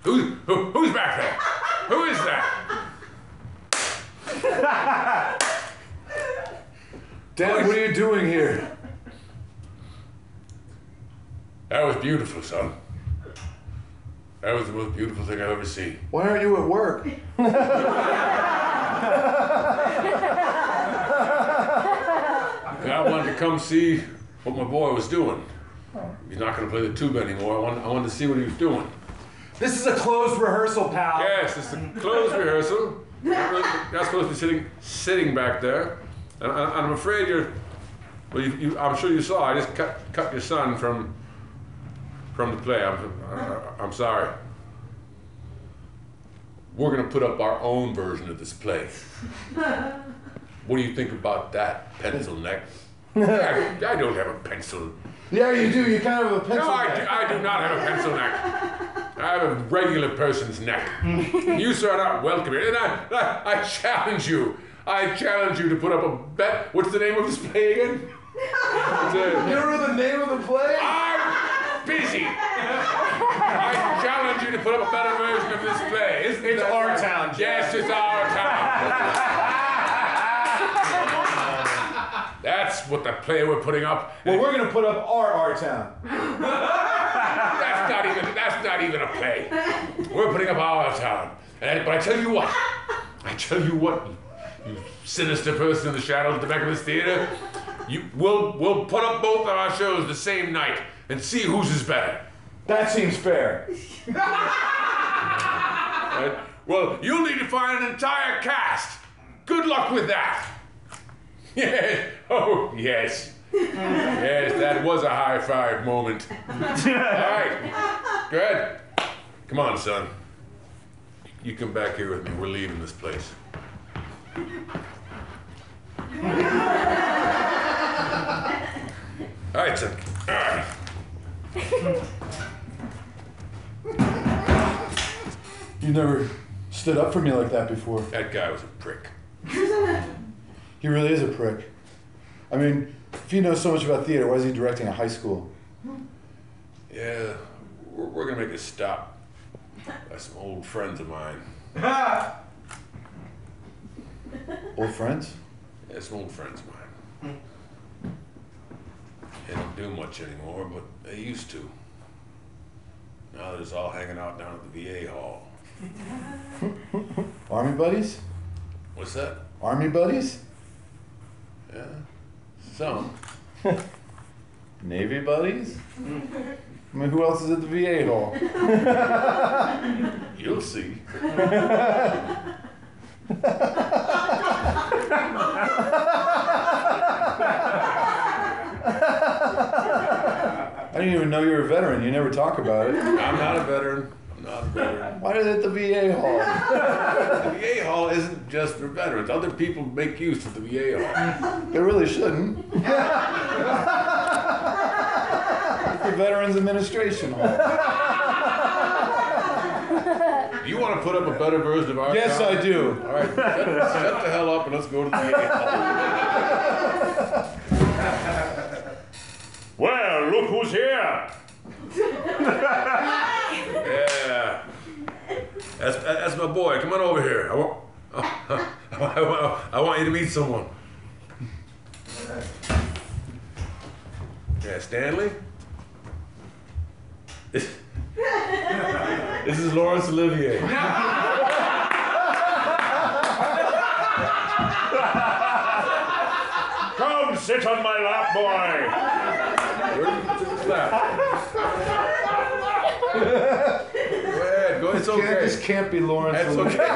Who's back there? Who is that? Dad, what are you doing here? That was beautiful, son. That was the most beautiful thing I've ever seen. Why aren't you at work? I wanted to come see what my boy was doing. He's not going to play the tube anymore. I wanted to see what he was doing. This is a closed rehearsal, pal. Yes, it's a closed rehearsal. You're not supposed to be sitting back there. And I'm afraid you're... Well, I'm sure you saw. I just cut your son from the play. I'm sorry. We're going to put up our own version of this play. What do you think about that, pencil neck? I don't have a pencil. Yeah, you do. You kind of have a pencil neck. No, I do not have a pencil neck. I have a regular person's neck. You, sir, are not welcome here. And I challenge you. I challenge you to put up a bet. What's the name of this play again? You remember the name of the play? I'm busy. I challenge you to put up a better version of this play. It's our town. Yes, it's our town. That's what the play we're putting up. Well, we're gonna put up our town. That's not even a play. We're putting up our town. But I tell you what. You sinister person in the shadows at the back of this theater. We'll put up both of our shows the same night and see whose is better. That seems fair. Right? Well, you'll need to find an entire cast. Good luck with that. Yes. Oh, yes. Yes, that was a high five moment. All right. Good. Come on, son. You come back here with me. We're leaving this place. All right, son. All right. You never stood up for me like that before. That guy was a prick. He really is a prick. I mean, if he knows so much about theater, why is he directing a high school? Yeah, we're gonna make a stop by some old friends of mine. Old friends? Yeah, some old friends of mine. They don't do much anymore, but they used to. Now they're just all hanging out down at the VA hall. Army buddies? What's that? Army buddies? Yeah. Some. Navy buddies? I mean, who else is at the VA hall? You'll see. I didn't even know you were a veteran. You never talk about it. I'm not a veteran. Why is it the VA hall? The VA hall isn't just for veterans. Other people make use of the VA hall. They really shouldn't. It's the Veterans Administration Hall. Do you want to put up a better version of our Yes, town? I do. All right, shut the hell up and let's go to the VA hall. Well, look who's here. Yeah, that's my boy. Come on over here. I want you to meet someone. Yeah, Stanley. This is Laurence Olivier. Come sit on my lap, boy. Go ahead. It's okay. This can't be Laurence. That's okay.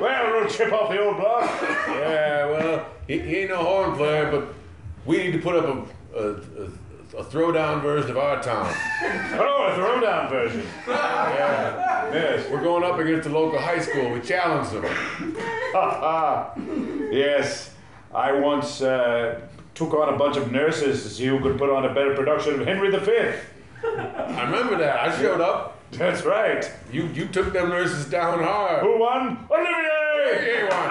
Well, we'll chip off the old block. Yeah, well, he ain't no horn player, but we need to put up a throwdown version of our town. Oh, a throwdown version. Yeah. Yes. We're going up against the local high school. We challenge them. Yes. I once took on a bunch of nurses to see who could put on a better production of Henry V. I remember that. I showed up. That's right. You took them nurses down hard. Who won? Olivier! He won.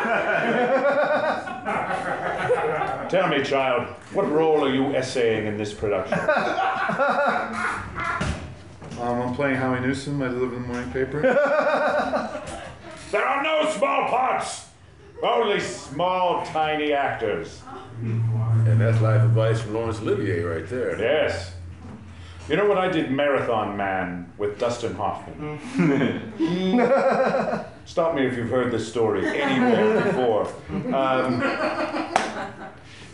Tell me, child, what role are you essaying in this production? I'm playing Howie Newsom. I deliver the morning paper. There are no small parts, only small, tiny actors. And that's life advice from Laurence Olivier right there. Yes. You know when I did Marathon Man with Dustin Hoffman? Stop me if you've heard this story anywhere before.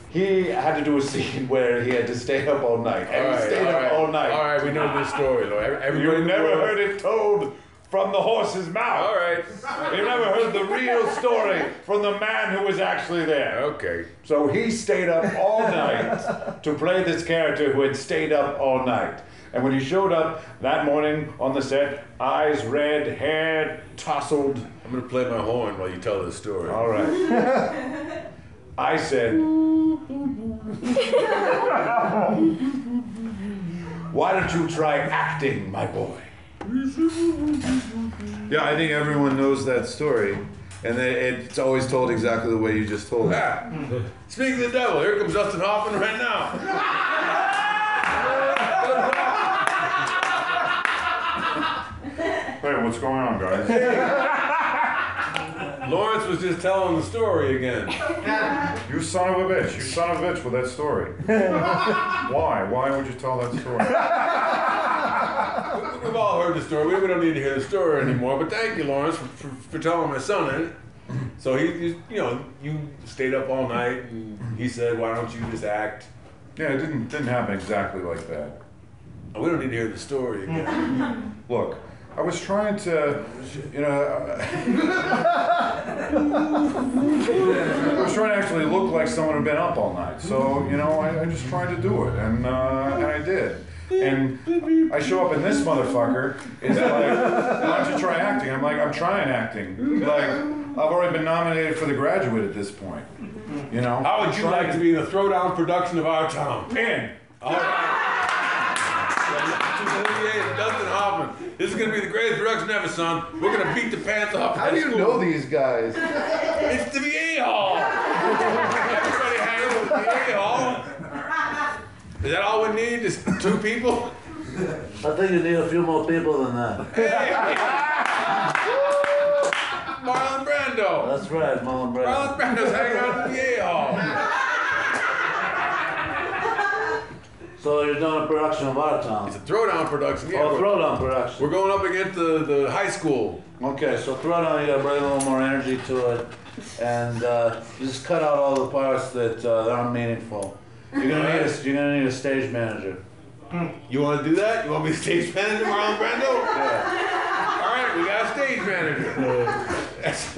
He had to do a scene where he had to stay up all night. And he stayed up all night. All right, we know this story, though. You've never heard it told from the horse's mouth. All right. You've never heard the real story from the man who was actually there. Okay. So he stayed up all night to play this character who had stayed up all night. And when he showed up that morning on the set, eyes red, hair tousled. I'm going to play my horn while you tell this story. All right. I said, why don't you try acting, my boy? Yeah, I think everyone knows that story. And it's always told exactly the way you just told it. Speaking of the devil, here comes Dustin Hoffman right now. Hey, what's going on, guys? Lawrence was just telling the story again. You son of a bitch. You son of a bitch with that story. Why? Why would you tell that story? We've all heard the story. We don't need to hear the story anymore. But thank you, Lawrence, for telling my son it. So you stayed up all night, and he said, "Why don't you just act?" Yeah, it didn't happen exactly like that. We don't need to hear the story again. Look, I was trying to, I was trying to actually look like someone who'd been up all night. So I just tried to do it, and I did. And I show up and this motherfucker is like, why don't you try acting? I'm like, I'm trying acting. Like, I've already been nominated for The Graduate at this point. How would you like to be in a throwdown production of our town? In! All right. Dustin Hoffman. This is going to be the greatest production ever, son. We're going to beat the pants off. How do you know these guys? It's the VA Hall. Everybody hangs with the VA Hall. Is that all we need? Is 2 people? I think you need a few more people than that. Hey. Marlon Brando. That's right, Marlon Brando. Marlon Brando's hanging out in Yale. So you're doing a production of our town. It's a throwdown production. Yeah, oh, throwdown production. We're going up against the high school. Okay, so throwdown, you got to bring a little more energy to it, and just cut out all the parts that aren't meaningful. You're gonna need a stage manager. You want to do that? You want me to stage manager, Marlon Brando? Yeah. All right, we got a stage manager.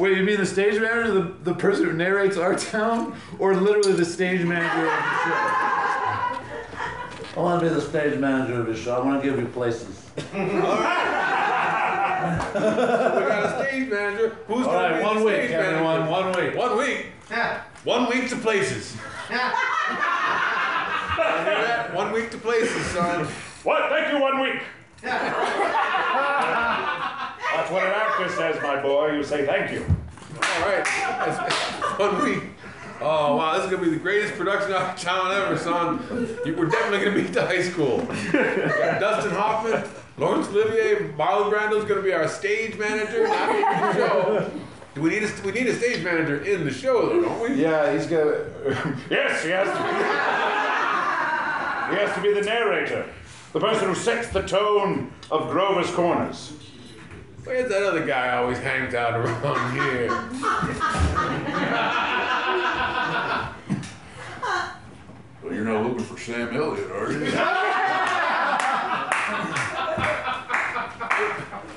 Wait, you mean the stage manager, the person who narrates our town, or literally the stage manager of the show? I want to be the stage manager of the show. I want to give you places. All right. So we got a stage manager. Who's going to be the stage manager? All right, 1 week, everyone. 1 week. Yeah. 1 week to places. Yeah. 1 week to places, son. What? Thank you, 1 week. Yeah. That's what an actor says, my boy. You say thank you. All right. That's 1 week. Oh, wow. This is going to be the greatest production out of town ever, son. We're definitely going to be at the high school. Dustin Hoffman, Laurence Olivier, Marlon Brando's going to be our stage manager. Not even the show. We need a stage manager in the show, though, don't we? Yeah, he's got to... Yes, he has to be. He has to be the narrator. The person who sets the tone of Grover's Corners. Where's that other guy always hangs out around here? Well, you're not looking for Sam Elliott, are you?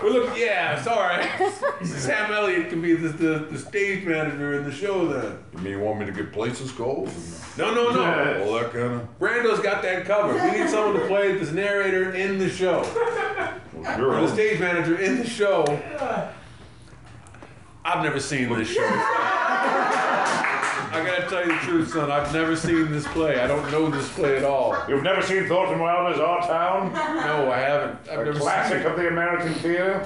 Well, look, yeah, it's all right. Sam Elliott can be the stage manager in the show then. You mean you want me to get places goals? No. Yes. All that kind of... Brando's got that covered. We need someone to play this narrator in the show. Well, or the stage manager in the show. I've never seen this show. I gotta tell you the truth, son. I've never seen this play. I don't know this play at all. You've never seen Thornton Wilder's Our Town? No, I haven't. I've never seen it. Of the American theater?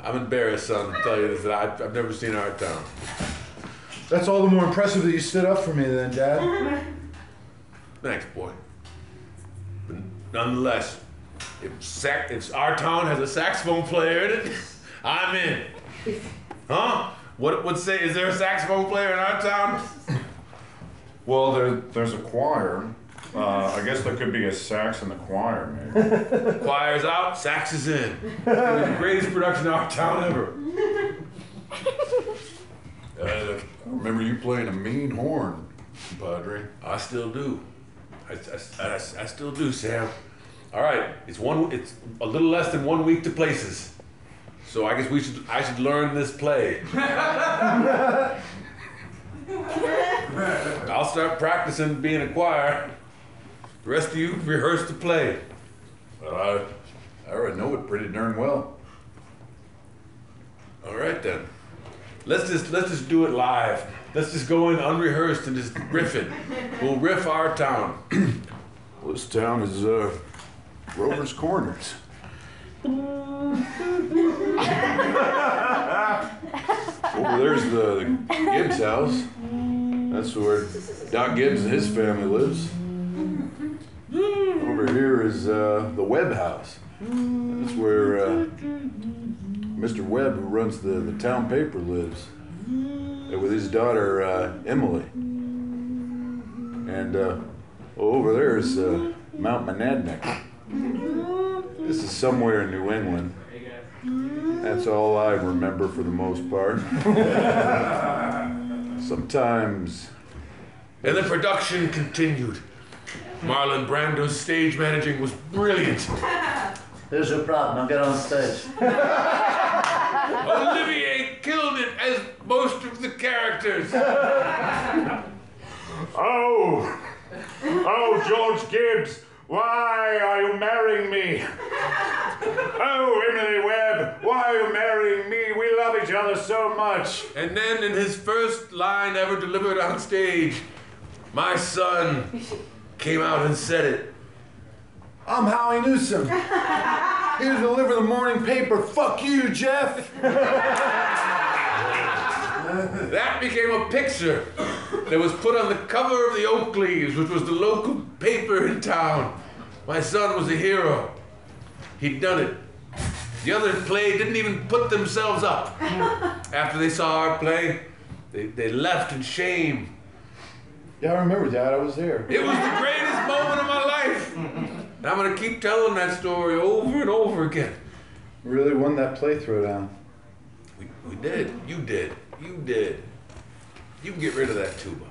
I'm embarrassed, son, to tell you this. I've never seen Our Town. That's all the more impressive that you stood up for me then, Dad. Thanks, boy. But nonetheless, if Our Town has a saxophone player in it, I'm in. Huh? What would say, is there a saxophone player in our town? Well, there's a choir. I guess there could be a sax in the choir, maybe. Choir's out, sax is in. The greatest production in our town ever. I remember you playing a mean horn, Padre. I still do. I still do, Sam. All right, it's a little less than 1 week to places. So I guess I should learn this play. I'll start practicing being a choir. The rest of you rehearse the play. Well, I already know it pretty darn well. All right then. Let's just do it live. Let's just go in unrehearsed and just riff it. We'll riff our town. Well, this town is Rover's Corners. Over there's the Gibbs house. That's where Doc Gibbs and his family lives. Over here is the Webb house. That's where Mr. Webb, who runs the town paper, lives. With his daughter, Emily. And over there is Mount Monadnock. This is somewhere in New England. That's all I remember for the most part. Sometimes. And the production continued. Marlon Brando's stage managing was brilliant. There's your problem, I'll get on stage. Olivier killed it as most of the characters. Oh, George Gibbs. Why are you marrying me? Oh, Emily Webb, why are you marrying me? We love each other so much. And then in his first line ever delivered on stage, my son came out and said it. I'm Howie Newsom. Here to deliver the morning paper. Fuck you, Jeff. That became a picture that was put on the cover of the Oak Leaves, which was the local paper in town. My son was a hero. He'd done it. The other play didn't even put themselves up. After they saw our play, they left in shame. Yeah, I remember that. I was there. It was the greatest moment of my life. And I'm going to keep telling that story over and over again. Really won that play throwdown. We did. You did. You can get rid of that tuba.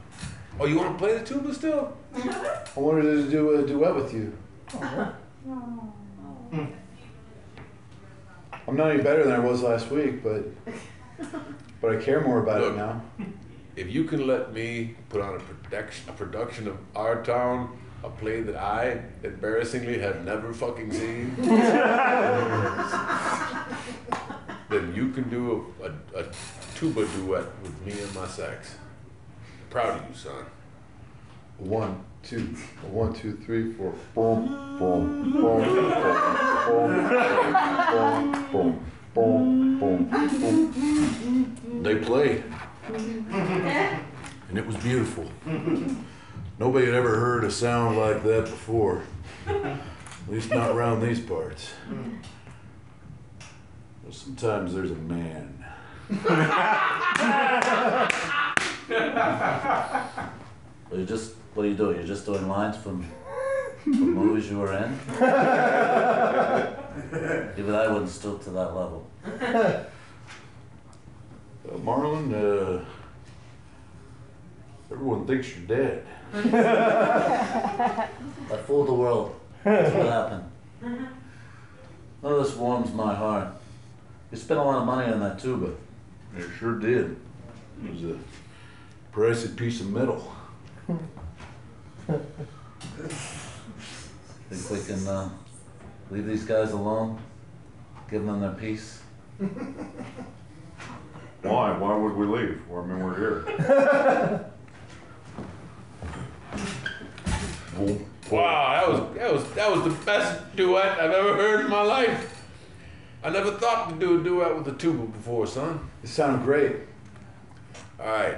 Oh, you want to play the tuba still? I wanted to do a duet with you. Oh, no. I'm not any better than I was last week, but I care more about it now. If you can let me put on a production of our town, a play that I embarrassingly have never fucking seen, then you can do a tuba duet with me and my sax. I'm proud of you, son. 1, 2, 1, 2, 3, 4. Boom, boom, boom, boom, boom, boom, boom, boom. They played. And it was beautiful. Nobody had ever heard a sound like that before. At least not around these parts. Well, sometimes there's a man. What are you doing? You're just doing lines from movies you were in? Even I wouldn't stoop to that level. Marlon, everyone thinks you're dead. I fooled the world. That's what happened. None of this warms my heart. You spent a lot of money on that tuba. It sure did. It was a pricey piece of metal. Think we can leave these guys alone? Give them their peace? Why? Why would we leave? Well, I mean, we're here. Wow, that was the best duet I've ever heard in my life. I never thought to do a duet with a tuba before, son. It sounded great. All right,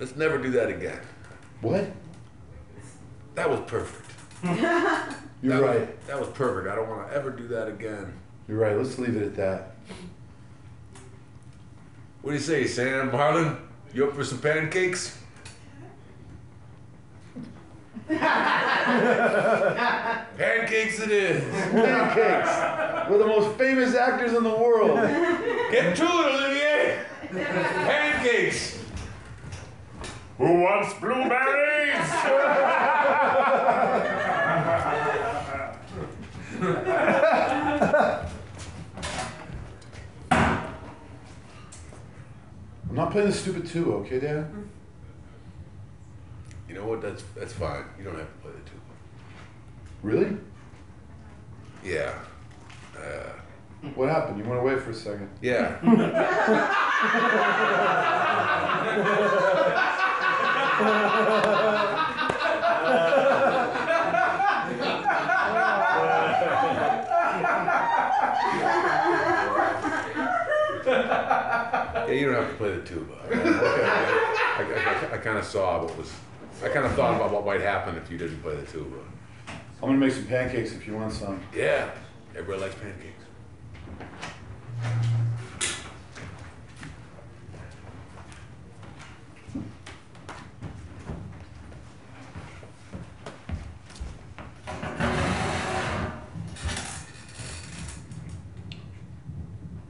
let's never do that again. What? That was perfect. You're right. That was perfect. I don't want to ever do that again. You're right. Let's leave it at that. What do you say, Sam Harlan? You up for some pancakes? Pancakes it is. Pancakes. We're the most famous actors in the world. Get to it, Olivier. Pancakes. Who wants blueberries? I'm not playing the stupid two, okay, Dad? You know what? That's fine. You don't have to play the two. Really? Yeah. What happened? You went away for a second. Yeah. Yeah, you don't have to play the tuba. I kind of saw what was. I kind of thought about what might happen if you didn't play the tuba. I'm gonna make some pancakes if you want some. Yeah, everybody likes pancakes.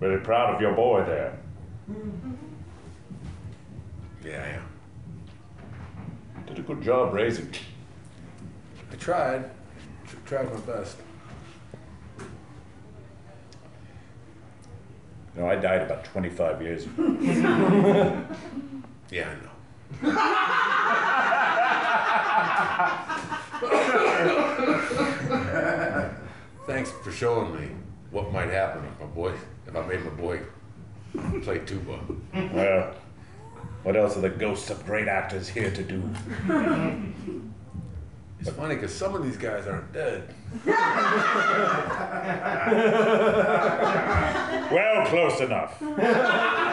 Very proud of your boy there. Yeah, I am. Did a good job raising me. I tried. Tried my best. You know, I died about 25 years ago. Yeah, I know. Thanks for showing me what might happen if I made my boy play tuba. Well, what else are the ghosts of great actors here to do? It's funny because some of these guys aren't dead. Well, close enough.